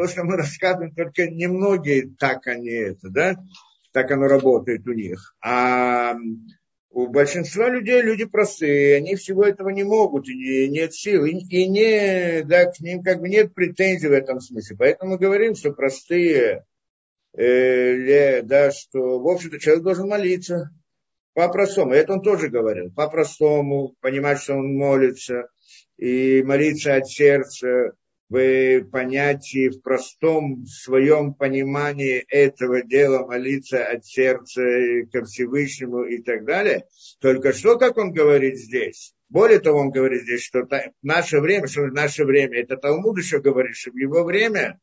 то, что мы рассказываем, только немногие так они это, да, так оно работает у них. А у большинства людей люди простые, они всего этого не могут, и нет сил, и не, да, к ним как бы нет претензий в этом смысле. Поэтому мы говорим, что простые, да, что в общем-то человек должен молиться по-простому. Это он тоже говорил, по-простому, понимать, что он молится, и молиться от сердца, в понятии, в простом своем понимании этого дела, молиться от сердца ко Всевышнему и так далее. Только что, как он говорит здесь, более того, он говорит здесь, что в наше время, это Талмуд еще говорит, что в его время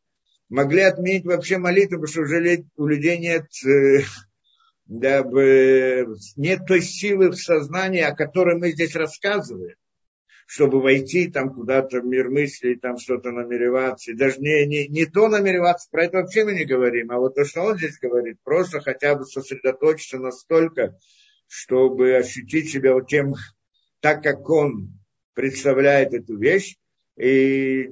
могли отменить вообще молитву, потому что уже у людей нет той силы в сознании, о которой мы здесь рассказываем, чтобы войти там куда-то в мир мыслей, там что-то намереваться. И даже не то намереваться, про это вообще мы не говорим, а вот то, что он здесь говорит, просто хотя бы сосредоточиться настолько, чтобы ощутить себя вот тем, так как он представляет эту вещь. И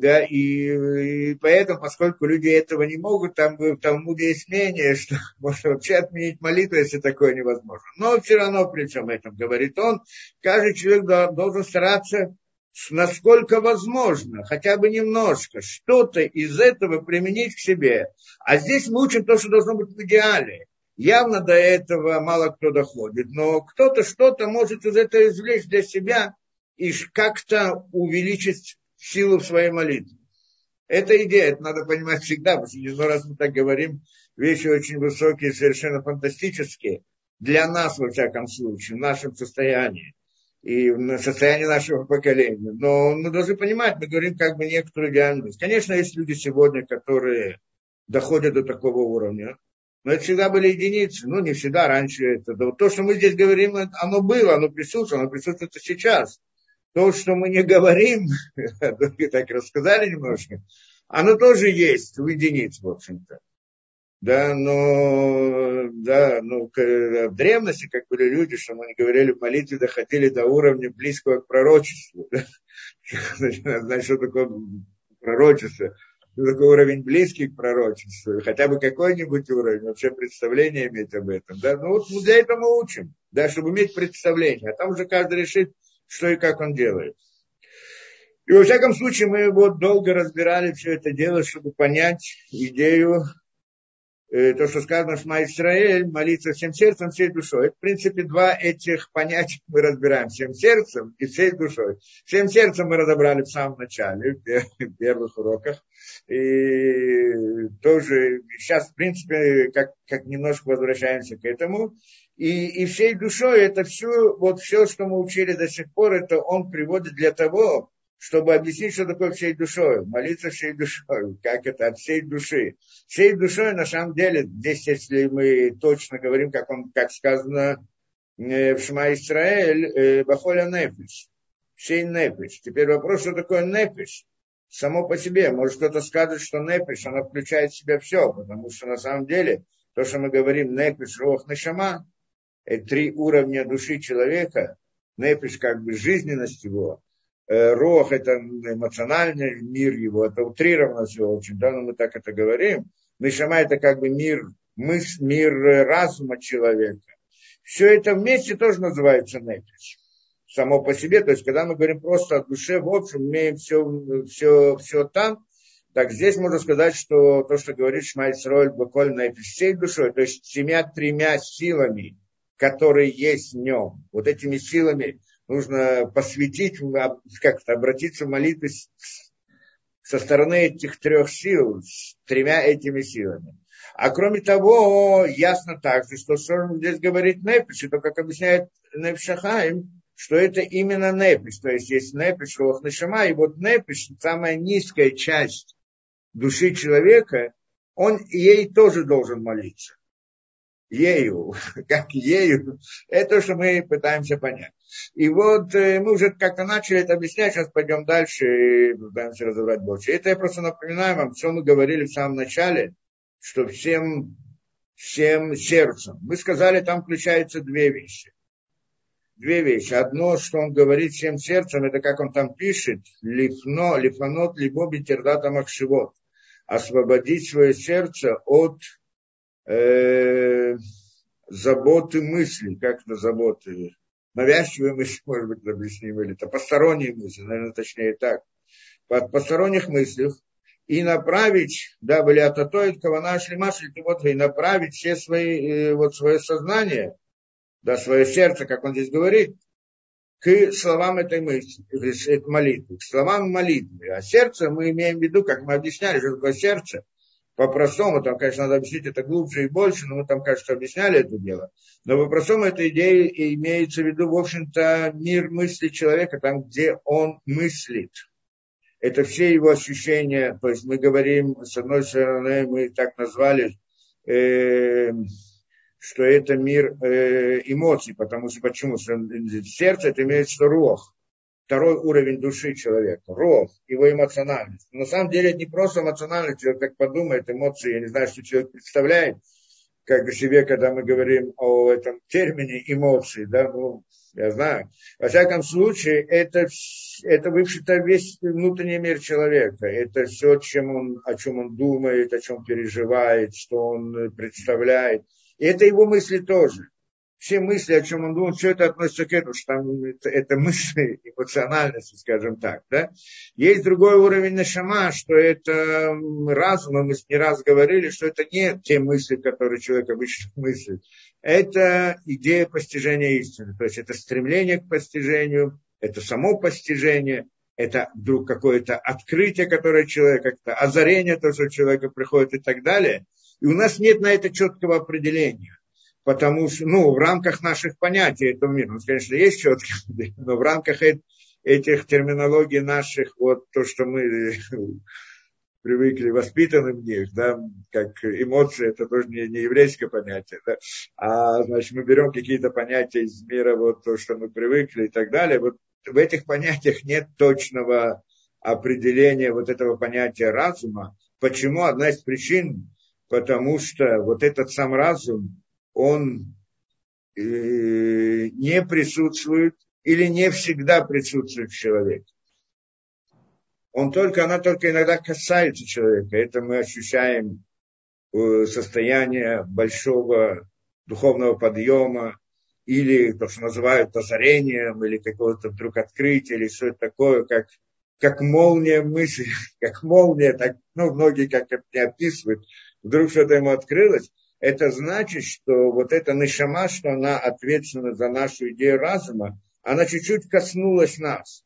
поэтому, поскольку люди этого не могут, там в Талмуде есть мнение, что можно вообще отменить молитву, если такое невозможно. Но все равно, при чем этом говорит он, каждый человек должен стараться, насколько возможно, хотя бы немножко, что-то из этого применить к себе. А здесь мы учим то, что должно быть в идеале. Явно до этого мало кто доходит, но кто-то что-то может из этого извлечь для себя и как-то увеличить силу в своей молитве. Это идея, это надо понимать всегда, потому что не знаю, раз мы так говорим, вещи очень высокие, совершенно фантастические, для нас, во всяком случае, в нашем состоянии и в состоянии нашего поколения. Но мы должны понимать, мы говорим как бы некоторую идеальность. Конечно, есть люди сегодня, которые доходят до такого уровня, но это всегда были единицы, не всегда раньше это. Да, вот то, что мы здесь говорим, оно было, оно присутствует и сейчас. То, что мы не говорим, так рассказали немножко, оно тоже есть в единиц, в общем-то. Но в древности, как были люди, что мы не говорили в молитве, доходили до уровня близкого к пророчеству. Значит, что такое пророчество? Что такое уровень близкий к пророчеству? Хотя бы какой-нибудь уровень, вообще представление иметь об этом. Мы для этого учим, чтобы иметь представление. А там уже каждый решит, что и как он делает. И во всяком случае мы вот долго разбирали все это дело, чтобы понять идею, то, что сказано в Шма Исраэль, молиться всем сердцем, всей душой. В принципе, два этих понятия мы разбираем. Всем сердцем и всей душой. Всем сердцем мы разобрали в самом начале, в первых уроках. И тоже сейчас, в принципе, как немножко возвращаемся к этому. И всей душой это все, вот все, что мы учили до сих пор, это он приводит для того, чтобы объяснить, что такое всей душой, молиться всей душой, как это, от всей души. Всей душой, на самом деле, здесь, если мы точно говорим, как сказано в Шма Исраэль, бахоля непиш, всей непиш. Теперь вопрос, что такое непиш? Само по себе, может кто-то сказать, что непиш, она включает в себя все, потому что на самом деле, то, что мы говорим, нефеш, рух, нешама, это три уровня души человека. Нефеш как бы жизненность его. Рух это эмоциональный мир его. Это утрировано все очень, но мы так это говорим. Нешама это как бы мир разума человека. Все это вместе тоже называется нефеш. Само по себе. То есть, когда мы говорим просто о душе, в общем, имеем все там. Так здесь можно сказать, что то, что говорит Шмайс-Рой, Букваль, Непиш, всей душой, то есть тремя силами, которые есть в нем. Вот этими силами нужно посвятить, как-то обратиться в молитву со стороны этих трех сил, с тремя этими силами. А кроме того, ясно также, что здесь говорит Непиш, и то, как объясняет Нефеш ха-Хаим, что это именно Непиш. То есть есть Непиш, Рух, Нешама, и вот Непиш, самая низкая часть души человека, он ей тоже должен молиться. Ею, как ею, это то, что мы пытаемся понять. И вот мы уже как-то начали это объяснять, сейчас пойдем дальше и пытаемся разобрать больше. Это я просто напоминаю вам, что мы говорили в самом начале, что всем сердцем. Мы сказали, там включаются две вещи. Одно, что он говорит всем сердцем, это как он там пишет, лифанот, либо битердата махшивот. освободить свое сердце от заботы мысли, как на заботы, навязчивые мысли, может быть, объясним, или это посторонние мысли, наверное, точнее так, от посторонних мыслей, и направить, да, были ататоид, кавана, шлемаши, и направить все свои, вот свое сознание, да, свое сердце, как он здесь говорит, к словам этой мысли, к молитве, к словам молитвы. А сердце мы имеем в виду, как мы объясняли, что такое сердце, по-простому, там, конечно, надо объяснить это глубже и больше, но мы там, кажется, объясняли это дело. Но по-простому эта идея имеется в виду, в общем-то, мир мысли человека, там, где он мыслит. Это все его ощущения, то есть мы говорим, с одной стороны, мы так назвали, что это мир эмоций, потому что, почему? Сердце, это имеется рух, второй уровень души человека, рух, его эмоциональность. Но на самом деле это не просто эмоциональность, человек так подумает, эмоции, я не знаю, что человек представляет, как бы себе, когда мы говорим о этом термине эмоции, да, ну, я знаю. Во всяком случае, это вообще-то весь внутренний мир человека. Это все, о чем он думает, о чем переживает, что он представляет. И это его мысли тоже. Все мысли, о чем он думает, все это относится к этому, что там это мысли эмоциональности, скажем так. Да? Есть другой уровень нешама, что это разум, мы не раз говорили, что это не те мысли, которые человек обычно мыслит. Это идея постижения истины, то есть это стремление к постижению, это само постижение, это вдруг какое-то открытие, которое человек, озарение, то, что у человека приходит и так далее. И у нас нет на это четкого определения. Потому что, ну, в рамках наших понятий этого мира, ну, конечно, есть четкие, но в рамках этих терминологий наших, вот то, что мы привыкли воспитанным в них, да, как эмоции, это тоже не еврейское понятие, да, а, значит, мы берем какие-то понятия из мира, вот то, что мы привыкли и так далее, вот в этих понятиях нет точного определения вот этого понятия разума. Почему? Одна из причин, потому что вот этот сам разум, он не присутствует или не всегда присутствует в человеке. Она только иногда касается человека. Это мы ощущаем состояние большого духовного подъема или то, что называют озарением, или какое-то вдруг открытие, или что-то такое, как молния мысли, как молния, так, ну, многие как это не описывают, вдруг что-то ему открылось. Это значит, что вот эта нешама, что она ответственна за нашу идею разума, она чуть-чуть коснулась нас.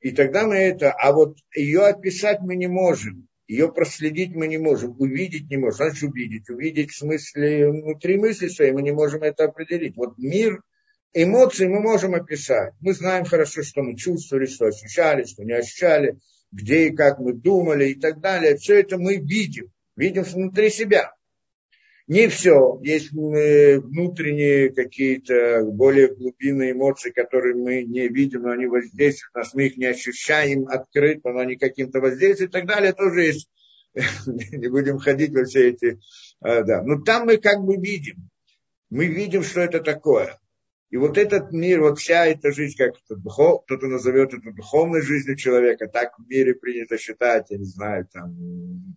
И тогда мы это, а вот ее описать мы не можем, ее проследить мы не можем, увидеть не можем. Значит, увидеть в смысле внутри мысли своей мы не можем это определить. Вот мир эмоций мы можем описать. Мы знаем хорошо, что мы чувствовали, что ощущали, что не ощущали, где и как мы думали и так далее. Все это мы видим внутри себя. Не все. Есть внутренние какие-то более глубинные эмоции, которые мы не видим, но они воздействуют на нас, мы их не ощущаем открыто, но они каким-то воздействуют и так далее. Тоже есть, не будем ходить во все эти... Да. Но там мы как бы видим. Мы видим, что это такое. И вот этот мир, вот вся эта жизнь, как кто-то назовет это духовной жизнью человека, так в мире принято считать, я не знаю, там...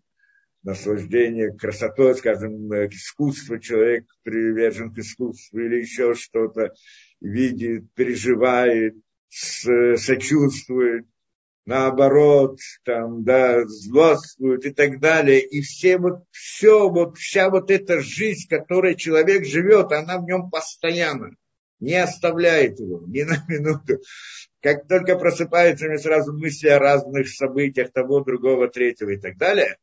наслаждение красотой, скажем, искусство, человек привержен к искусству или еще что-то, видит, переживает, сочувствует, наоборот, там, да, злоствует и так далее. И вся вот эта жизнь, которой человек живет, она в нем постоянно, не оставляет его ни на минуту. Как только просыпаются, мне сразу мысли о разных событиях того, другого, третьего и так далее.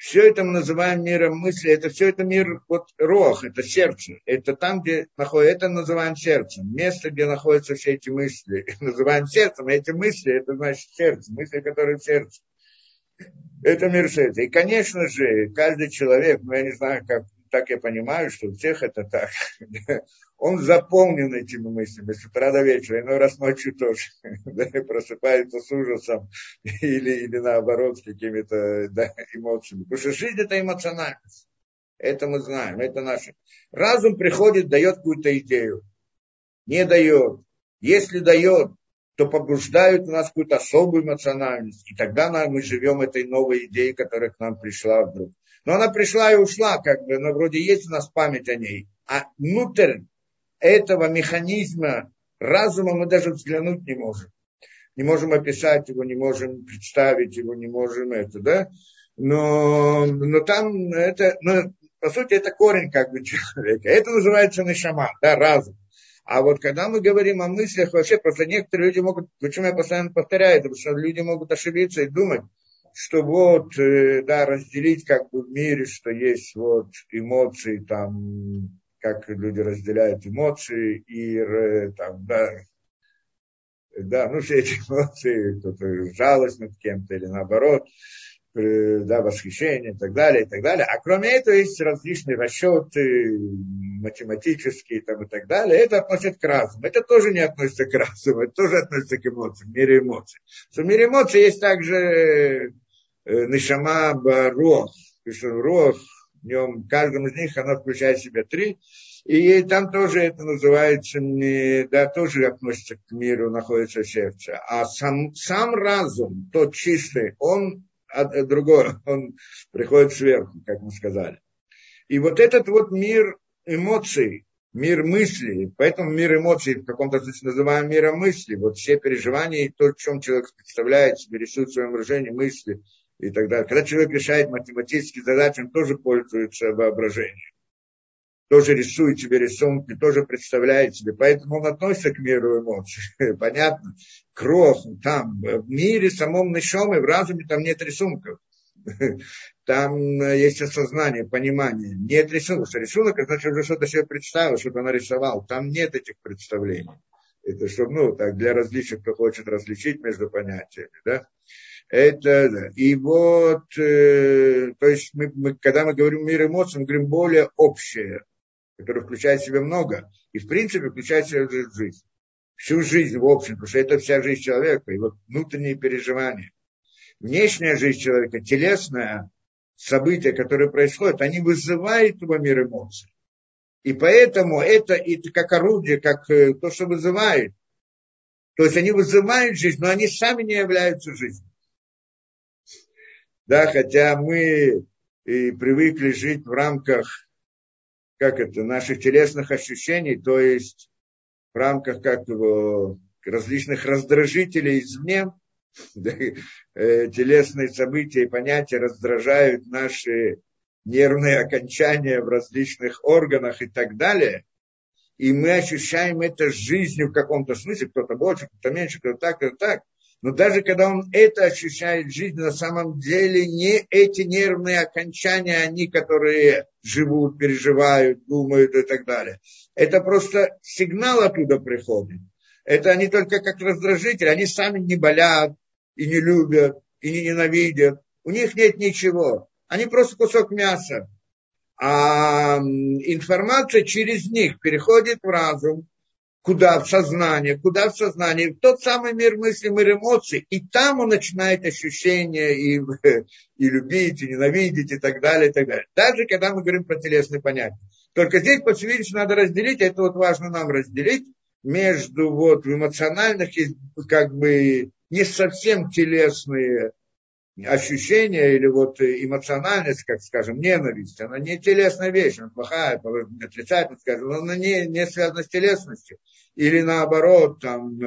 Все это мы называем миром мысли, это все это мир вот рох, это сердце, это там, где находится, это называем сердцем, место, где находятся все эти мысли, называем сердцем, а эти мысли, это значит сердце, мысли, которые в сердце, это мир сердца. И, конечно же, каждый человек, ну, я не знаю, как, так я понимаю, что у всех это так, он заполнен этими мыслями с утра до вечера, иной раз ночью тоже, просыпается с ужасом или наоборот с какими-то, да, эмоциями. Потому что жизнь – это эмоциональность, это мы знаем, это наше. Разум приходит, дает какую-то идею, не дает. Если дает, то побуждают в нас какую-то особую эмоциональность. И тогда мы живем этой новой идеей, которая к нам пришла вдруг. Но она пришла и ушла, как бы, но вроде есть у нас память о ней. А внутрь этого механизма разума мы даже взглянуть не можем. Не можем описать его, не можем представить его, не можем это, да? Но там это, ну, по сути, это корень как бы человека. Это называется нешама, да, разум. А вот когда мы говорим о мыслях, вообще просто некоторые люди могут, почему я постоянно повторяю, потому что люди могут ошибиться и думать, что вот, да, разделить как бы в мире, что есть вот эмоции, там, как люди разделяют эмоции, и там, да, ну все эти эмоции, кто-то жалость над кем-то или наоборот, да, восхищение и так далее. А кроме этого есть различные расчеты математические там, и так далее. Это относится к разуму. Это тоже не относится к разуму. Это тоже относится к эмоциям, в мире эмоций. В мире эмоций есть также нешама рух. Рух, в нем, в каждом из них она включает в себя три. И там тоже это называется, да, тоже относится к миру, находится сердце. А сам разум, тот чистый, он другой, он приходит сверху, как мы сказали. И вот этот вот мир эмоций, мир мыслей, поэтому мир эмоций в каком-то смысле называем миром мыслей, вот все переживания и то, в чем человек представляет себе, рисует в своем выражении мысли и так далее. Когда человек решает математические задачи, он тоже пользуется воображением, тоже рисует себе рисунки, тоже представляет себе. Поэтому он относится к миру эмоций. Понятно? Крох там. В мире самом нешаме, в разуме там нет рисунков. Там есть осознание, понимание. Нет рисунков. Рисунок, значит, уже что-то себе представил, что-то нарисовал. Там нет этих представлений. Это чтобы, ну, так, для различных, кто хочет различить между понятиями, да? Это, и вот, то есть, мы, когда мы говорим мир эмоций, мы говорим более общее, которое включает в себя много, и, в принципе, включает в себя жизнь. Всю жизнь, в общем, потому что это вся жизнь человека, его внутренние переживания. Внешняя жизнь человека, телесное событие, которое происходит, они вызывают его мир эмоций. И поэтому это как орудие, как то, что вызывает. То есть они вызывают жизнь, но они сами не являются жизнью. Да, хотя мы и привыкли жить в рамках, как это, наших телесных ощущений, то есть в рамках как его, различных раздражителей извне, телесные события и понятия раздражают наши нервные окончания в различных органах и так далее. И мы ощущаем это жизнью в каком-то смысле, кто-то больше, кто-то меньше, кто-то так. Но даже когда он это ощущает жизнь, на самом деле не эти нервные окончания, они, которые живут, переживают, думают и так далее. Это просто сигнал оттуда приходит. Это они только как раздражители, они сами не болят, и не любят, и не ненавидят. У них нет ничего. Они просто кусок мяса. А информация через них переходит в разум. Куда в сознание, в тот самый мир мысли, мир эмоций, и там он начинает ощущения и любить, и ненавидеть, и так далее. Даже когда мы говорим про телесные понятия. Только здесь, по всей видимости, надо разделить, это вот важно нам разделить, между вот в эмоциональных, как бы, не совсем телесные ощущения или вот эмоциональность, как скажем, ненависть, она не телесная вещь, она плохая, отрицательная, скажем, она не связана с телесностью. Или наоборот, там,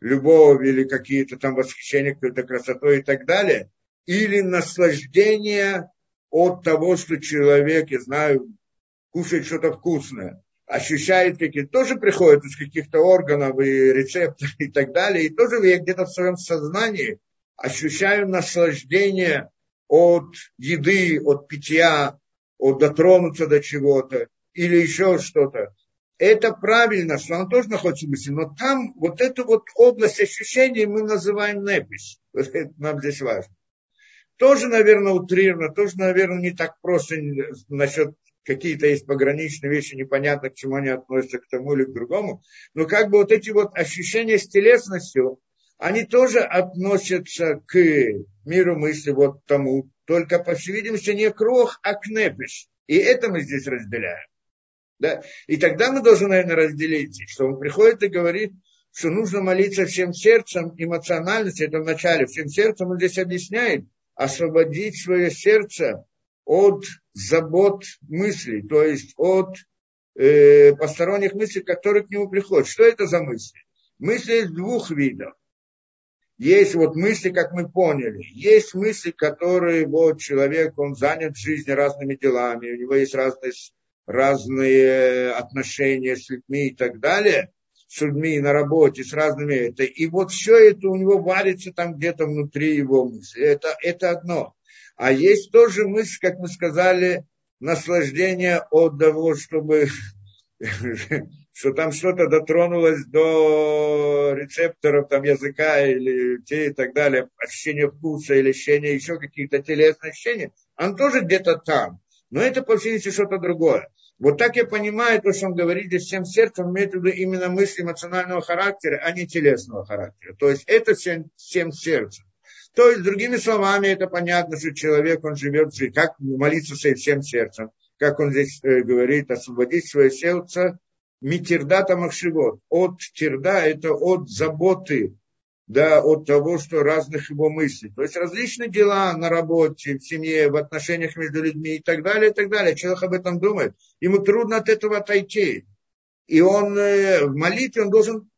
любовь или какие-то там восхищения какой-то красотой и так далее. Или наслаждение от того, что человек, я знаю, кушает что-то вкусное, ощущает какие-то, тоже приходит из каких-то органов и рецепторов и так далее, и тоже я где-то в своем сознании ощущаю наслаждение от еды, от питья, от дотронуться до чего-то или еще что-то. Это правильно, что оно тоже находится в мысли, но там вот эту вот область ощущений мы называем непиш. Это нам здесь важно. Тоже, наверное, утрированно, тоже, наверное, не так просто насчет какие-то есть пограничные вещи, непонятно, к чему они относятся, к тому или к другому. Но как бы вот эти вот ощущения с телесностью, они тоже относятся к миру мысли, вот тому, только, по всей видимости, не крох, а к непиш. И это мы здесь разделяем. Да? И тогда мы должны, наверное, разделить, что он приходит и говорит, что нужно молиться всем сердцем, эмоционально, это вначале, всем сердцем, он здесь объясняет, освободить свое сердце от забот мыслей, то есть от посторонних мыслей, которые к нему приходят. Что это за мысли? Мысли есть двух видов. Есть вот мысли, как мы поняли, есть мысли, которые вот человек, он занят в жизни разными делами, у него есть разные отношения с людьми и так далее, с людьми на работе, с разными, и вот все это у него варится там где-то внутри его мысли, это одно. А есть тоже мысль, как мы сказали, наслаждение от того, чтобы... что там что-то дотронулось до рецепторов там, языка или и так далее, ощущение вкуса или ощущение еще каких-то телесных ощущений, оно тоже где-то там. Но это, по всей видимости, что-то другое. Вот так я понимаю то, что он говорит здесь всем сердцем, имеет в виду именно мысли эмоционального характера, а не телесного характера. То есть это всем сердцем. То есть, другими словами, это понятно, что человек, он живет, как молиться всем сердцем, как он здесь говорит, освободить свое сердце, митирдата махшивот, от тирда, это от заботы, да, от того, что разных его мыслей. То есть различные дела на работе, в семье, в отношениях между людьми и так далее, и так далее. Человек об этом думает. Ему трудно от этого отойти. И он в молитве, он должен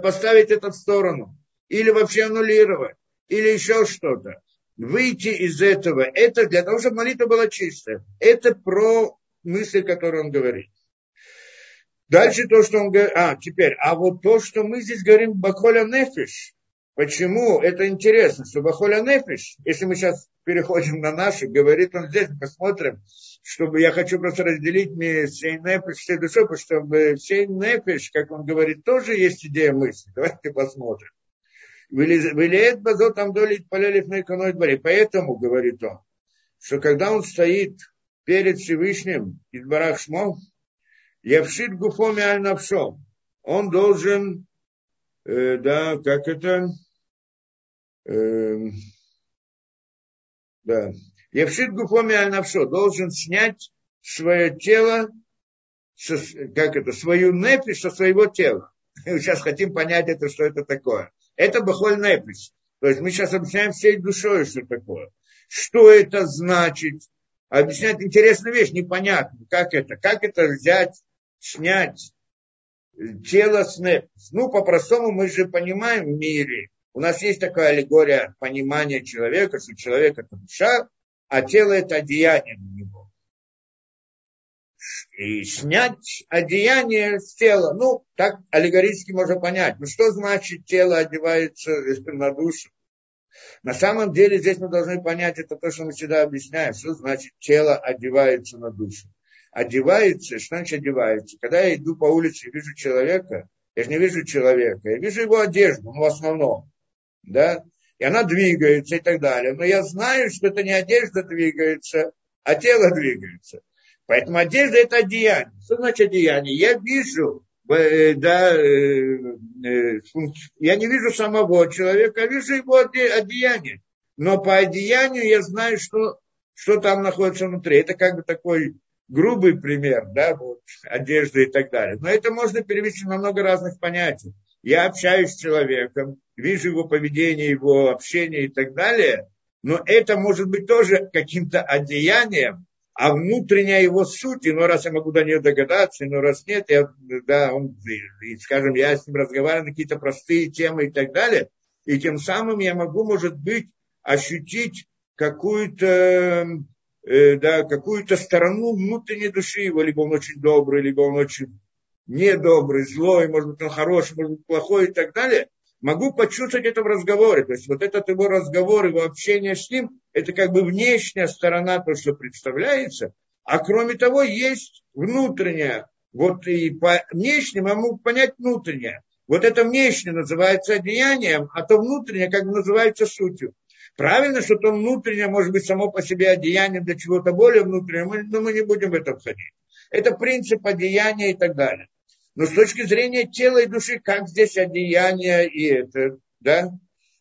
поставить это в сторону. Или вообще аннулировать. Или еще что-то. Выйти из этого. Это для того, чтобы молитва была чистая. Это про мысли, которые он говорит. Дальше то, что он говорит, вот то, что мы здесь говорим, бахоля нефиш, почему, это интересно, что бахоля нефиш, если мы сейчас переходим на наши, говорит он здесь, посмотрим, чтобы я хочу просто разделить мне сей нефиш, всей душой, потому что сей нефиш, как он говорит, тоже есть идея мысли, давайте посмотрим. Вылеет базо там долит полелев на экономит бари, поэтому, говорит он, что когда он стоит перед Всевышним, Идбарах Шмо, Явшит гуфоми аль навшо. Он должен, Явшит гуфоми аль навшо. Должен снять свое тело, свою непись со своего тела. Мы сейчас хотим понять это, что это такое. Это бахоль непись. То есть мы сейчас объясняем всей душой, что такое. Что это значит? Объясняет интересную вещь, непонятно, как это взять, снять тело с непись. Ну, по-простому, мы же понимаем в мире. У нас есть такая аллегория понимания человека, что человек – это душа, а тело – это одеяние на него. И снять одеяние с тела, ну, так аллегорически можно понять. Ну, что значит тело одевается на душу? На самом деле, здесь мы должны понять, это то, что мы всегда объясняем, что значит тело одевается на душу. Одевается, что значит одевается? Когда я иду по улице и вижу человека, я же не вижу человека, я вижу его одежду, ну, в основном, да, и она двигается и так далее. Но я знаю, что это не одежда двигается, а тело двигается. Поэтому одежда – это одеяние. Что значит одеяние? Я вижу... я не вижу самого человека, а вижу его одеяние. Но по одеянию я знаю, что там находится внутри. Это как бы такой грубый пример, да, вот, одежды и так далее. Но это можно перевести на много разных понятий. Я общаюсь с человеком, вижу его поведение, его общение и так далее. Но это может быть тоже каким-то одеянием, а внутренняя его суть, иной раз я могу до нее догадаться, иной раз нет, я с ним разговариваю на какие-то простые темы и так далее, и тем самым я могу, может быть, ощутить какую-то сторону внутренней души его, либо он очень добрый, либо он очень недобрый, злой, может быть, он хороший, может быть, плохой и так далее. Могу почувствовать это в разговоре. То есть вот этот его разговор, его общение с ним, это как бы внешняя сторона, то, что представляется. А кроме того, есть внутренняя. Вот и по внешнему я могу понять внутреннее. Вот это внешнее называется одеянием, а то внутреннее как бы называется сутью. Правильно, что то внутреннее может быть само по себе одеянием для чего-то более внутреннего, но мы не будем в это входить. Это принцип одеяния и так далее. Но с точки зрения тела и души, как здесь одеяние и это, да?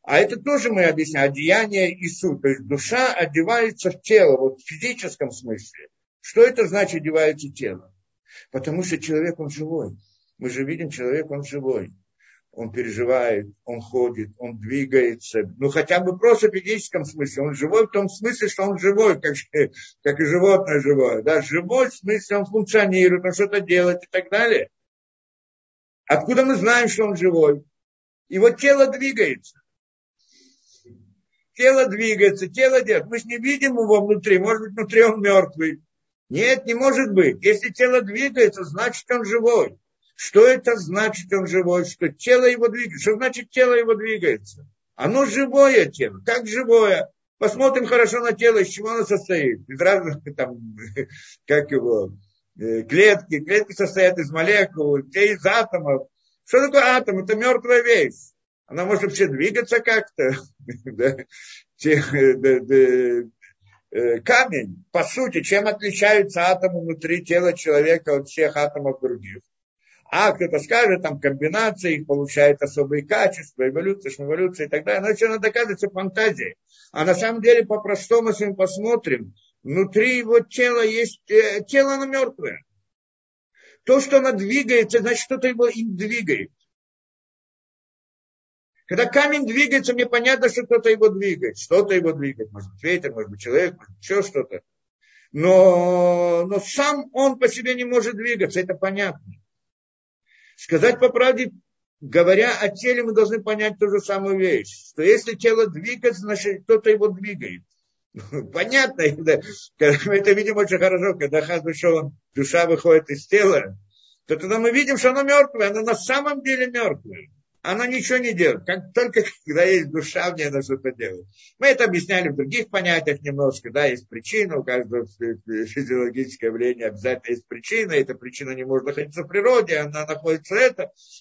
А это тоже мы объясняем, одеяние и суть. То есть душа одевается в тело, вот в физическом смысле. Что это значит одевается тело? Потому что человек, он живой. Мы же видим, человек, он живой. он переживает, он ходит, он двигается. Ну, хотя бы просто в физическом смысле. Он живой в том смысле, что он живой, как и животное живое. Да? Живой в смысле, он функционирует, он что-то делает и так далее. Откуда мы знаем, что он живой? Его тело двигается. Тело двигается, тело делает. Мы же не видим его внутри. Может быть, внутри он мертвый. Нет, не может быть. Если тело двигается, значит, он живой. Что это значит, он живой? Что тело его двигается? Что значит, тело его двигается? Оно живое тело. Как живое? Посмотрим хорошо на тело, из чего оно состоит. Из разных, там, как его, клетки. Клетки состоят из молекул, из атомов. Что такое атом? Это мертвая вещь. Она может вообще двигаться как-то. Камень, по сути, чем отличаются атомы внутри тела человека от всех атомов других? А кто-то скажет, там комбинации, их получают особые качества, эволюция, шмэволюция и так далее. Но это надо доказываться фантазией. А на самом деле, по-простому, если мы посмотрим, внутри его тела есть... тело, оно мертвое. То, что оно двигается, значит, что-то его им двигает. Когда камень двигается, мне понятно, что кто-то его двигает. Что-то его двигает. Может быть, ветер, может быть, человек, может быть, еще что-то. Но сам он по себе не может двигаться. Это понятно. Сказать по правде, говоря о теле, мы должны понять ту же самую вещь. Что если тело двигается, значит, кто-то его двигает. Понятно. Мы это видим очень хорошо, когда душа выходит из тела. То тогда мы видим, что оно мертвое. Оно на самом деле мертвое. Она ничего не делает. Только когда есть душа, в ней она что-то делает. Мы это объясняли в других понятиях немножко. Да, есть причина, у каждого физиологическое явление обязательно есть причина. Эта причина не может находиться в природе, она находится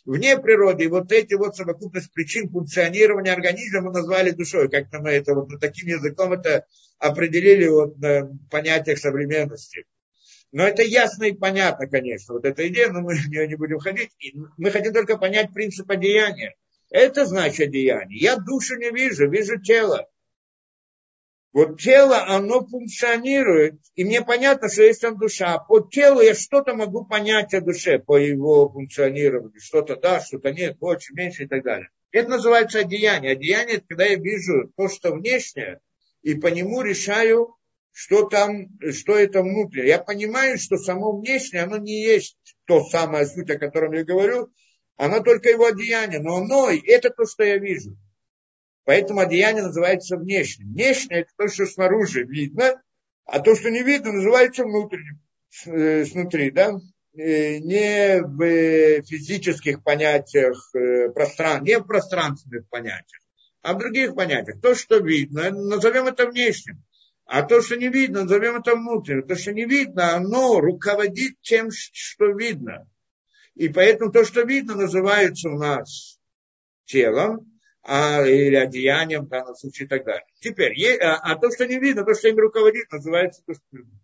вне природы. И вот эти вот совокупность причин функционирования организма мы назвали душой. Как-то мы это вот таким языком это определили вот на понятиях современности. Но это ясно и понятно, конечно, вот эта идея, но мы в нее не будем ходить. Мы хотим только понять принцип одеяния. Это значит одеяние. Я душу не вижу, вижу тело. Вот тело, оно функционирует, и мне понятно, что есть там душа. По телу я что-то могу понять о душе, по его функционированию. Что-то да, что-то нет, больше, меньше и так далее. Это называется одеяние. Одеяние – это когда я вижу то, что внешнее, и по нему решаю, что это внутри. Я понимаю, что само внешнее, оно не есть то самое суть, о котором я говорю. Оно только его одеяние. Но оно, это то, что я вижу. Поэтому одеяние называется внешним. Внешнее – это то, что снаружи видно, а то, что не видно, называется внутренним. Снутри, да? Не в физических понятиях, не в пространственных понятиях, а в других понятиях. То, что видно, назовем это внешним. А то, что не видно, назовем это внутренним. То, что не видно, оно руководит тем, что видно. И поэтому то, что видно, называется у нас телом или одеянием, в данном случае, и так далее. Теперь, то, что не видно, то, что им руководит, называется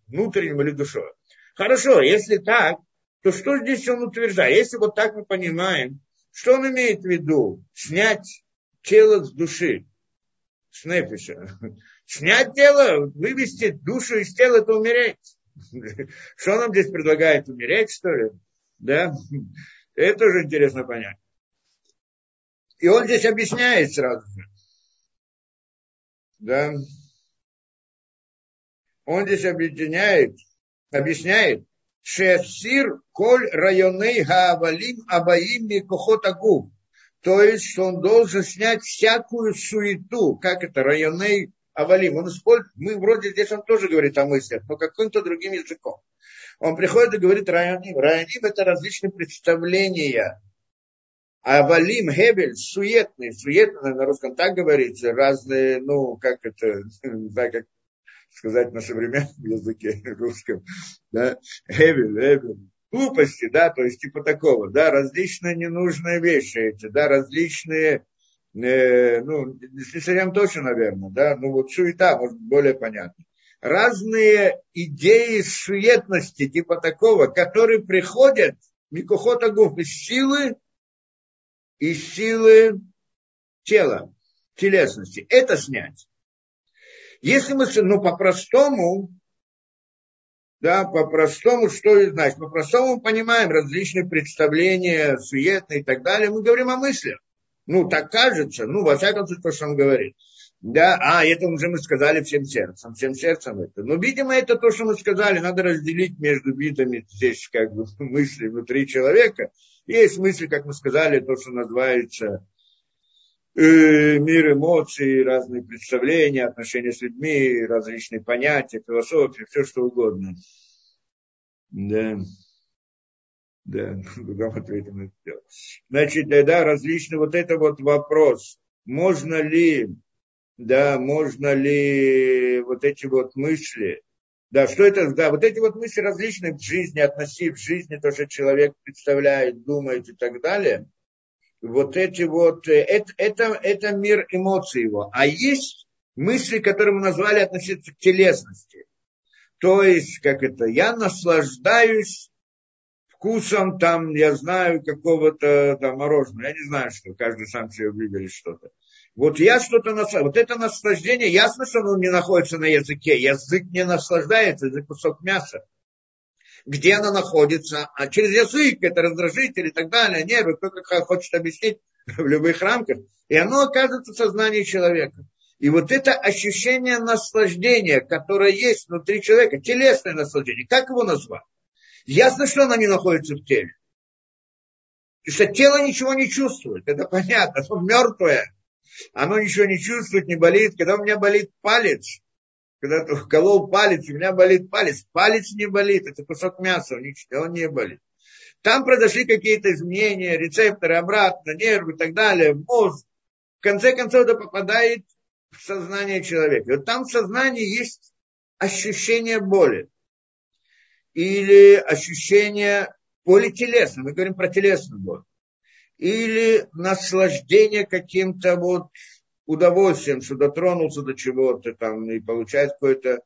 внутренним или душой. Хорошо, если так, то что здесь он утверждает? Если вот так мы понимаем, что он имеет в виду? Снять тело с души, с нефиша. Снять тело, вывести душу из тела, это умереть. Что нам здесь предлагает? Умереть, что ли? Да? Это уже интересно понять. И он здесь объясняет сразу же. Да? Он здесь объясняет, шессир коль районей гаавалим абаим микохотагу. То есть, что он должен снять всякую суету. Как это? Районей Авалим, он использует, мы вроде здесь он тоже говорит о мыслях, но каким-то другим языком. Он приходит и говорит районим. Районим – это различные представления. Авалим, Гебель, суетный, на русском так говорится, разные, не знаю, как сказать на современном языке русском, да, Гебель. Глупости, да, то есть типа такого, да, различные ненужные вещи эти, да, различные... не совсем точно, наверное, да, суета, может, более понятно. Разные идеи суетности, типа такого, которые приходят, микохотагуф, из силы тела, телесности. Это снять. Если мы, по-простому, Да, по-простому, что и значит? По-простому мы понимаем различные представления, суетные и так далее. Мы говорим о мыслях. Ну, так кажется, ну, во всяком случае, то, что он говорит. Да, это уже мы сказали всем сердцем это. Но, видимо, это то, что мы сказали, надо разделить между видами здесь, как бы, мысли внутри человека. Есть мысли, как мы сказали, то, что называется мир эмоций, разные представления, отношения с людьми, различные понятия, философия, все что угодно. Да. Да, значит, да, различный вот это вот вопрос. Можно ли вот эти вот мысли, да, что это, да, вот эти вот мысли различные в жизни, относив к жизни, то, что человек представляет, думает и так далее, вот эти вот, это мир эмоций его. А есть мысли, которые мы назвали относиться к телесности. То есть, как это, я наслаждаюсь вкусом, там, я знаю, какого-то там мороженого, я не знаю, что, каждый сам себе выберет что-то. Вот я что-то наслаждаюсь, вот это наслаждение, ясно, что оно не находится на языке, язык не наслаждается, это кусок мяса. Где она находится, а через язык, это раздражитель и так далее, нервы, кто как хочет объяснить в любых рамках, и оно оказывается в сознании человека. И вот это ощущение наслаждения, которое есть внутри человека, телесное наслаждение, как его назвать? Ясно, что оно не находится в теле. И что тело ничего не чувствует, это понятно, оно мертвое, оно ничего не чувствует, не болит. Когда у меня болит палец, когда ты уколол палец, у меня болит палец. Палец не болит, это кусок мяса, он не болит. Там произошли какие-то изменения, рецепторы обратно, нервы и так далее, мозг. В конце концов, это попадает в сознание человека. И вот там в сознании есть ощущение боли. Или ощущение боли телесной. Мы говорим про телесную боль. Или наслаждение каким-то вот удовольствием, что дотронулся до чего-то там и получает какое-то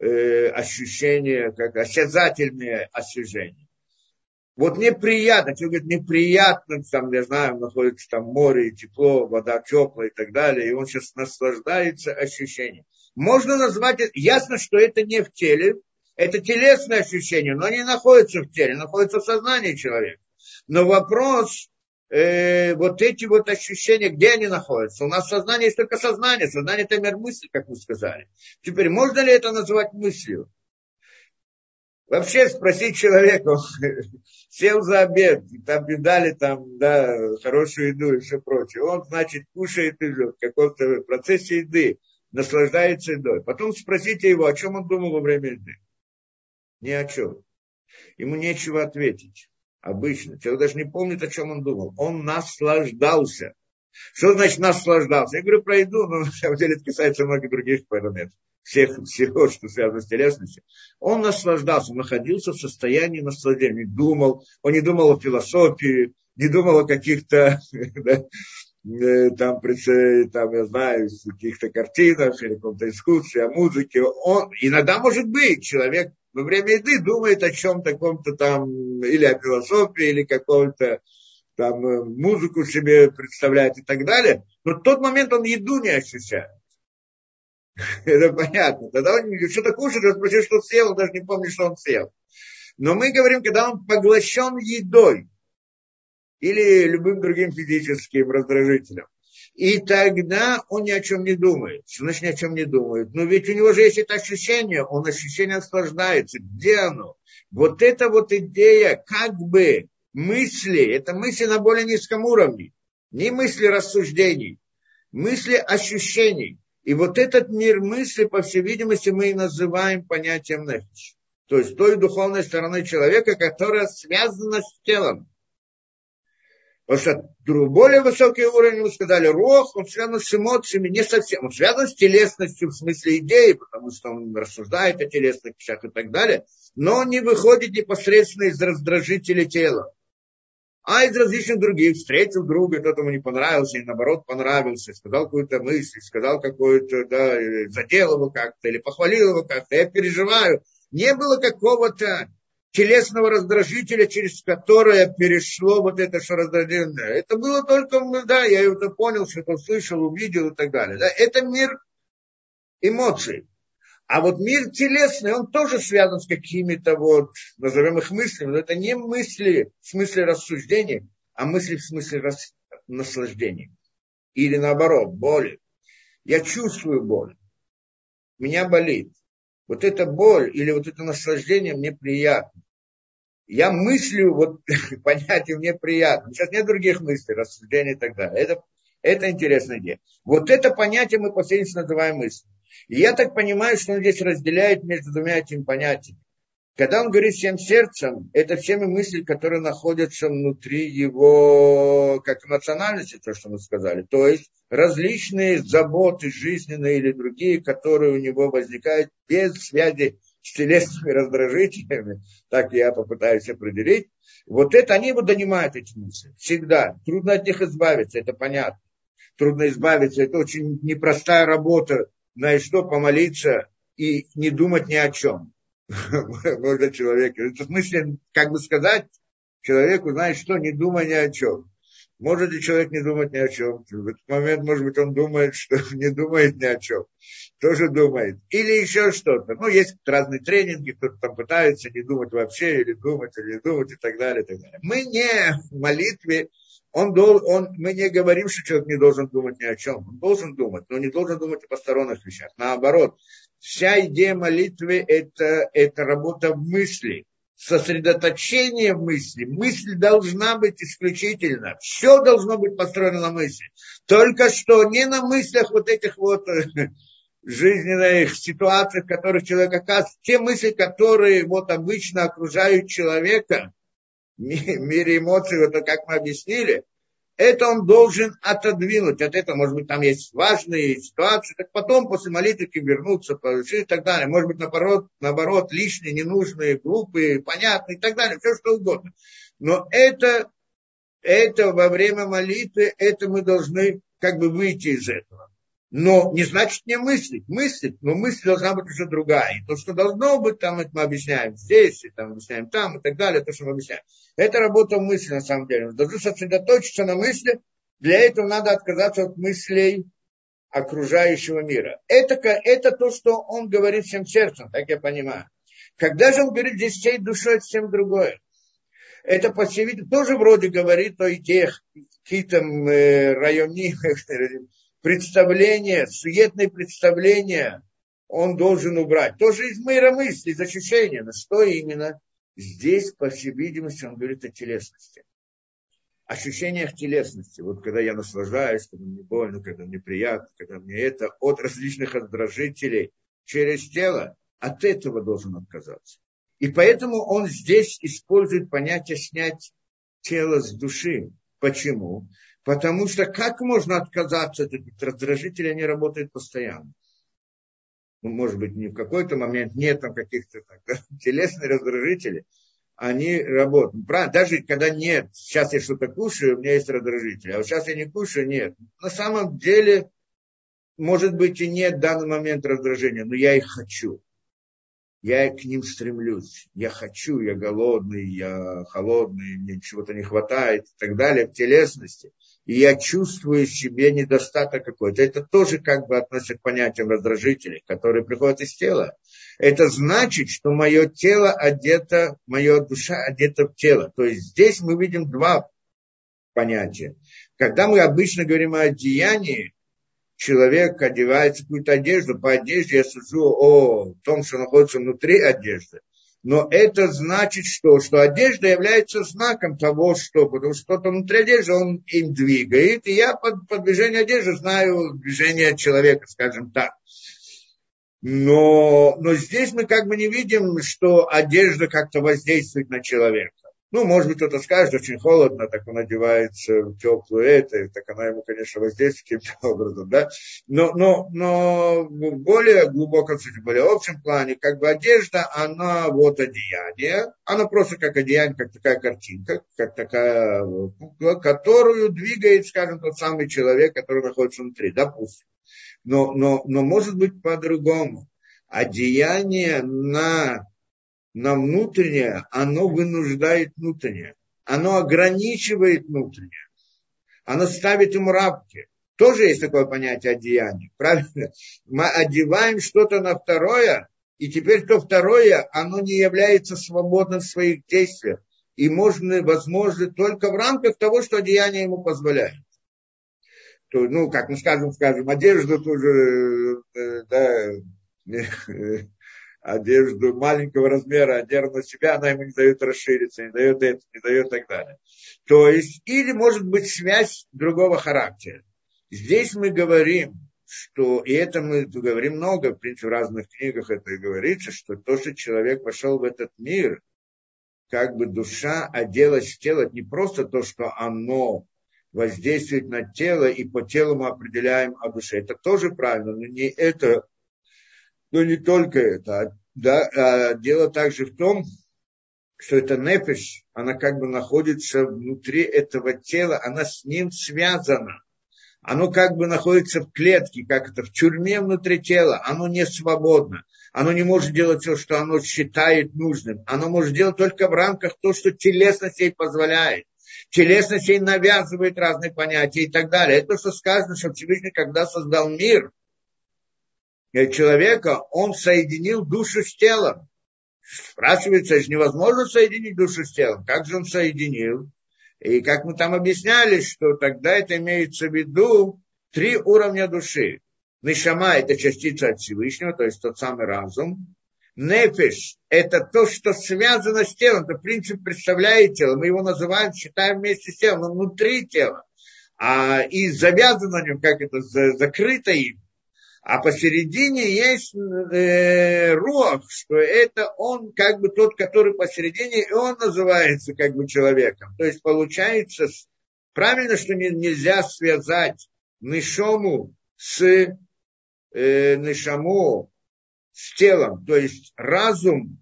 ощущение, как осязательное ощущение. Вот неприятно, человек говорит, неприятно, там, я знаю, находится там море, и тепло, вода теплая и так далее, и он сейчас наслаждается ощущением. Можно назвать, ясно, что это не в теле, это телесное ощущение, но не находится в теле, находится в сознании человека. Но вопрос... вот эти вот ощущения, где они находятся? У нас сознание есть только сознание. Сознание – это мир мысли, как мы сказали. Теперь, можно ли это назвать мыслью? Вообще спросить человека, сел за обед, там дали там, да, хорошую еду и все прочее. Он, значит, кушает и живет в каком-то процессе еды, наслаждается едой. Потом спросите его, о чем он думал во время еды. Ни о чем. Ему нечего ответить. Обычно. Человек даже не помнит, о чем он думал. Он наслаждался. Что значит наслаждался? Я говорю про еду, но на самом деле это касается многих других параметров. Всего, что связано с телесностью. Он наслаждался, находился в состоянии наслаждения. Думал. Он не думал о философии, не думал о каких-то, там, я знаю, каких-то картинах или каком-то искусстве, о музыке. Он, иногда, может быть, человек во время еды думает о чем-то каком-то там, или о философии, или каком-то там музыку себе представляет и так далее. Но в тот момент он еду не ощущает. Это понятно. Тогда он что-то кушает, он спросил, что съел, он даже не помнит, что он съел. Но мы говорим, когда он поглощен едой или любым другим физическим раздражителем. И тогда он ни о чем не думает. Что значит ни о чем не думает? Но ведь у него же есть это ощущение, он ощущение наслаждается. Где оно? Вот эта вот идея как бы мысли, это мысли на более низком уровне. Не мысли рассуждений, мысли ощущений. И вот этот мир мысли, по всей видимости, мы и называем понятием нефеш. То есть той духовной стороны человека, которая связана с телом. Потому что более высокий уровень, мы сказали, рух, он связан с эмоциями, не совсем. Он связан с телесностью, в смысле идеи, потому что он рассуждает о телесных вещах и так далее. Но он не выходит непосредственно из раздражителя тела. А из различных других. Встретил друга, тот ему не понравился, и наоборот понравился. Сказал какую-то мысль, сказал какую-то, да, задел его как-то, или похвалил его как-то. Я переживаю. Не было какого-то телесного раздражителя, через которое перешло вот это, что раздражение. Это было только, да, я это понял, что-то услышал, увидел и так далее. Да? Это мир эмоций. А вот мир телесный, он тоже связан с какими-то, вот, назовем их мыслями, но это не мысли в смысле рассуждения, а мысли в смысле наслаждения. Или наоборот, боли. Я чувствую боль. Меня болит. Вот эта боль или вот это наслаждение мне приятно. Я мыслю, вот понятие мне приятно. Сейчас нет других мыслей, рассуждений и так далее. Это интересная идея. Вот это понятие мы посредственно называем мыслью. И я так понимаю, что он здесь разделяет между двумя этими понятиями. Когда он говорит всем сердцем, это всеми мысли, которые находятся внутри его, как эмоциональности, то, что мы сказали. То есть различные заботы жизненные или другие, которые у него возникают без связи с телесными раздражителями. Так я попытаюсь определить. Вот это они его донимают, эти мысли. Всегда. Трудно от них избавиться, это понятно. Трудно избавиться. Это очень непростая работа. На что помолиться и не думать ни о чем. Можно человеку. В смысле, как бы сказать человеку, знаешь что, не думай ни о чем. Может ли человек не думать ни о чем? В этот момент, может быть, он думает, что не думает ни о чем. Тоже думает. Или еще что-то. Ну, есть разные тренинги, кто-то там пытается не думать вообще, или думать, и так далее, и так далее. Мы не в молитве. Мы не говорим, что человек не должен думать ни о чем. Он должен думать, но не должен думать о посторонних вещах. Наоборот, вся идея молитвы – это работа в мысли, сосредоточение в мысли. Мысль должна быть исключительно. Все должно быть построено на мысли. Только что не на мыслях вот этих вот жизненных ситуаций, в которых человек оказывается. Те мысли, которые вот обычно окружают человека, мире эмоций, вот как мы объяснили, это он должен отодвинуть. От этого, может быть, там есть важные ситуации, так потом после молитвы вернуться, и так далее. Может быть, наоборот, лишние, ненужные, глупые, понятные, и так далее, все что угодно. Но это во время молитвы, это мы должны как бы выйти из этого. Но не значит не мыслить. Мыслить, но мысль должна быть уже другая. И то, что должно быть, там это мы объясняем здесь, и там объясняем там, и так далее, то, что мы объясняем. Это работа мысли, на самом деле. Мы должны сосредоточиться на мысли. Для этого надо отказаться от мыслей окружающего мира. Это то, что он говорит всем сердцем, так я понимаю. Когда же он говорит здесь всей душой, это всем другое. Это, по всей видимости, тоже вроде говорит о идеях, какие-то районы, представление, суетное представление он должен убрать. Тоже из мира мысли, из ощущения. Но что именно? Здесь, по всей видимости, он говорит о телесности. Ощущениях телесности. Вот когда я наслаждаюсь, когда мне больно, когда мне приятно, когда мне это, от различных раздражителей через тело, от этого должен отказаться. И поэтому он здесь использует понятие «снять тело с души». Почему? Потому что как можно отказаться от этих раздражителей, они работают постоянно. Ну, может быть, не в какой-то момент, нет там каких-то телесных раздражителей, они работают. Правильно? Даже когда нет, сейчас я что-то кушаю, у меня есть раздражители, а вот сейчас я не кушаю, нет. На самом деле, может быть, и нет в данный момент раздражения, но я их хочу. Я к ним стремлюсь. Я хочу, я голодный, я холодный, мне чего-то не хватает и так далее, в телесности. И я чувствую в себе недостаток какой-то. Это тоже как бы относится к понятиям раздражителей, которые приходят из тела. Это значит, что мое тело одето, моя душа одета в тело. То есть здесь мы видим два понятия. Когда мы обычно говорим о одеянии, человек одевается в какую-то одежду, по одежде я сужу о том, что находится внутри одежды. Но это значит, что одежда является знаком того, что, потому что кто-то внутри одежды, он им двигает, и я по движению одежды знаю движение человека, скажем так. Но здесь мы как бы не видим, что одежда как-то воздействует на человека. Ну, может быть, кто-то скажет, очень холодно, так он одевается в теплую так она ему, конечно, воздействует каким-то образом, да. Но в более глубоком, в более общем плане, как бы одежда, она вот одеяние, она просто как одеяние, как такая картинка, как такая кукла, которую двигает, скажем, тот самый человек, который находится внутри, допустим. Но может быть по-другому. Одеяние на внутреннее, оно вынуждает внутреннее. Оно ограничивает внутреннее. Оно ставит ему рамки. Тоже есть такое понятие одеяния, правильно? Мы одеваем что-то на второе, и теперь то второе, оно не является свободным в своих действиях. И можно, возможно, только в рамках того, что одеяние ему позволяет. То, ну, как мы скажем, одежду ту же, одежду маленького размера одернуть на себя, она ему не дает расшириться, не дает это, не дает так далее. То есть, или может быть связь другого характера. Здесь мы говорим, что, и это мы говорим много, в принципе, в разных книгах это и говорится, что то, что человек пошел в этот мир, как бы душа оделась в тело, это не просто то, что оно воздействует на тело, и по телу мы определяем о душе. Это тоже правильно, но не это, но не только это. Да, а дело также в том, что эта непиш, она как бы находится внутри этого тела, она с ним связана. Оно как бы находится в клетке, как это, в тюрьме внутри тела. Оно не свободно. Оно не может делать все, что оно считает нужным. Оно может делать только в рамках того, что телесность ей позволяет. Телесность ей навязывает разные понятия и так далее. Это то, что сказано, что Всевышний, когда создал мир человека, он соединил душу с телом. Спрашивается, это невозможно соединить душу с телом. Как же он соединил? И как мы там объясняли, что тогда это имеется в виду 3 уровня души. Нешама – это частица от Всевышнего, то есть тот самый разум. Непиш – это то, что связано с телом, это принцип представляет тело. Мы его называем, считаем вместе с телом, но внутри тела. И завязано на нем, как это, закрыто им. А посередине есть рух, что это он как бы тот, который посередине, и он называется как бы человеком. То есть получается, правильно, что нельзя связать нешому с нешаму с телом. То есть разум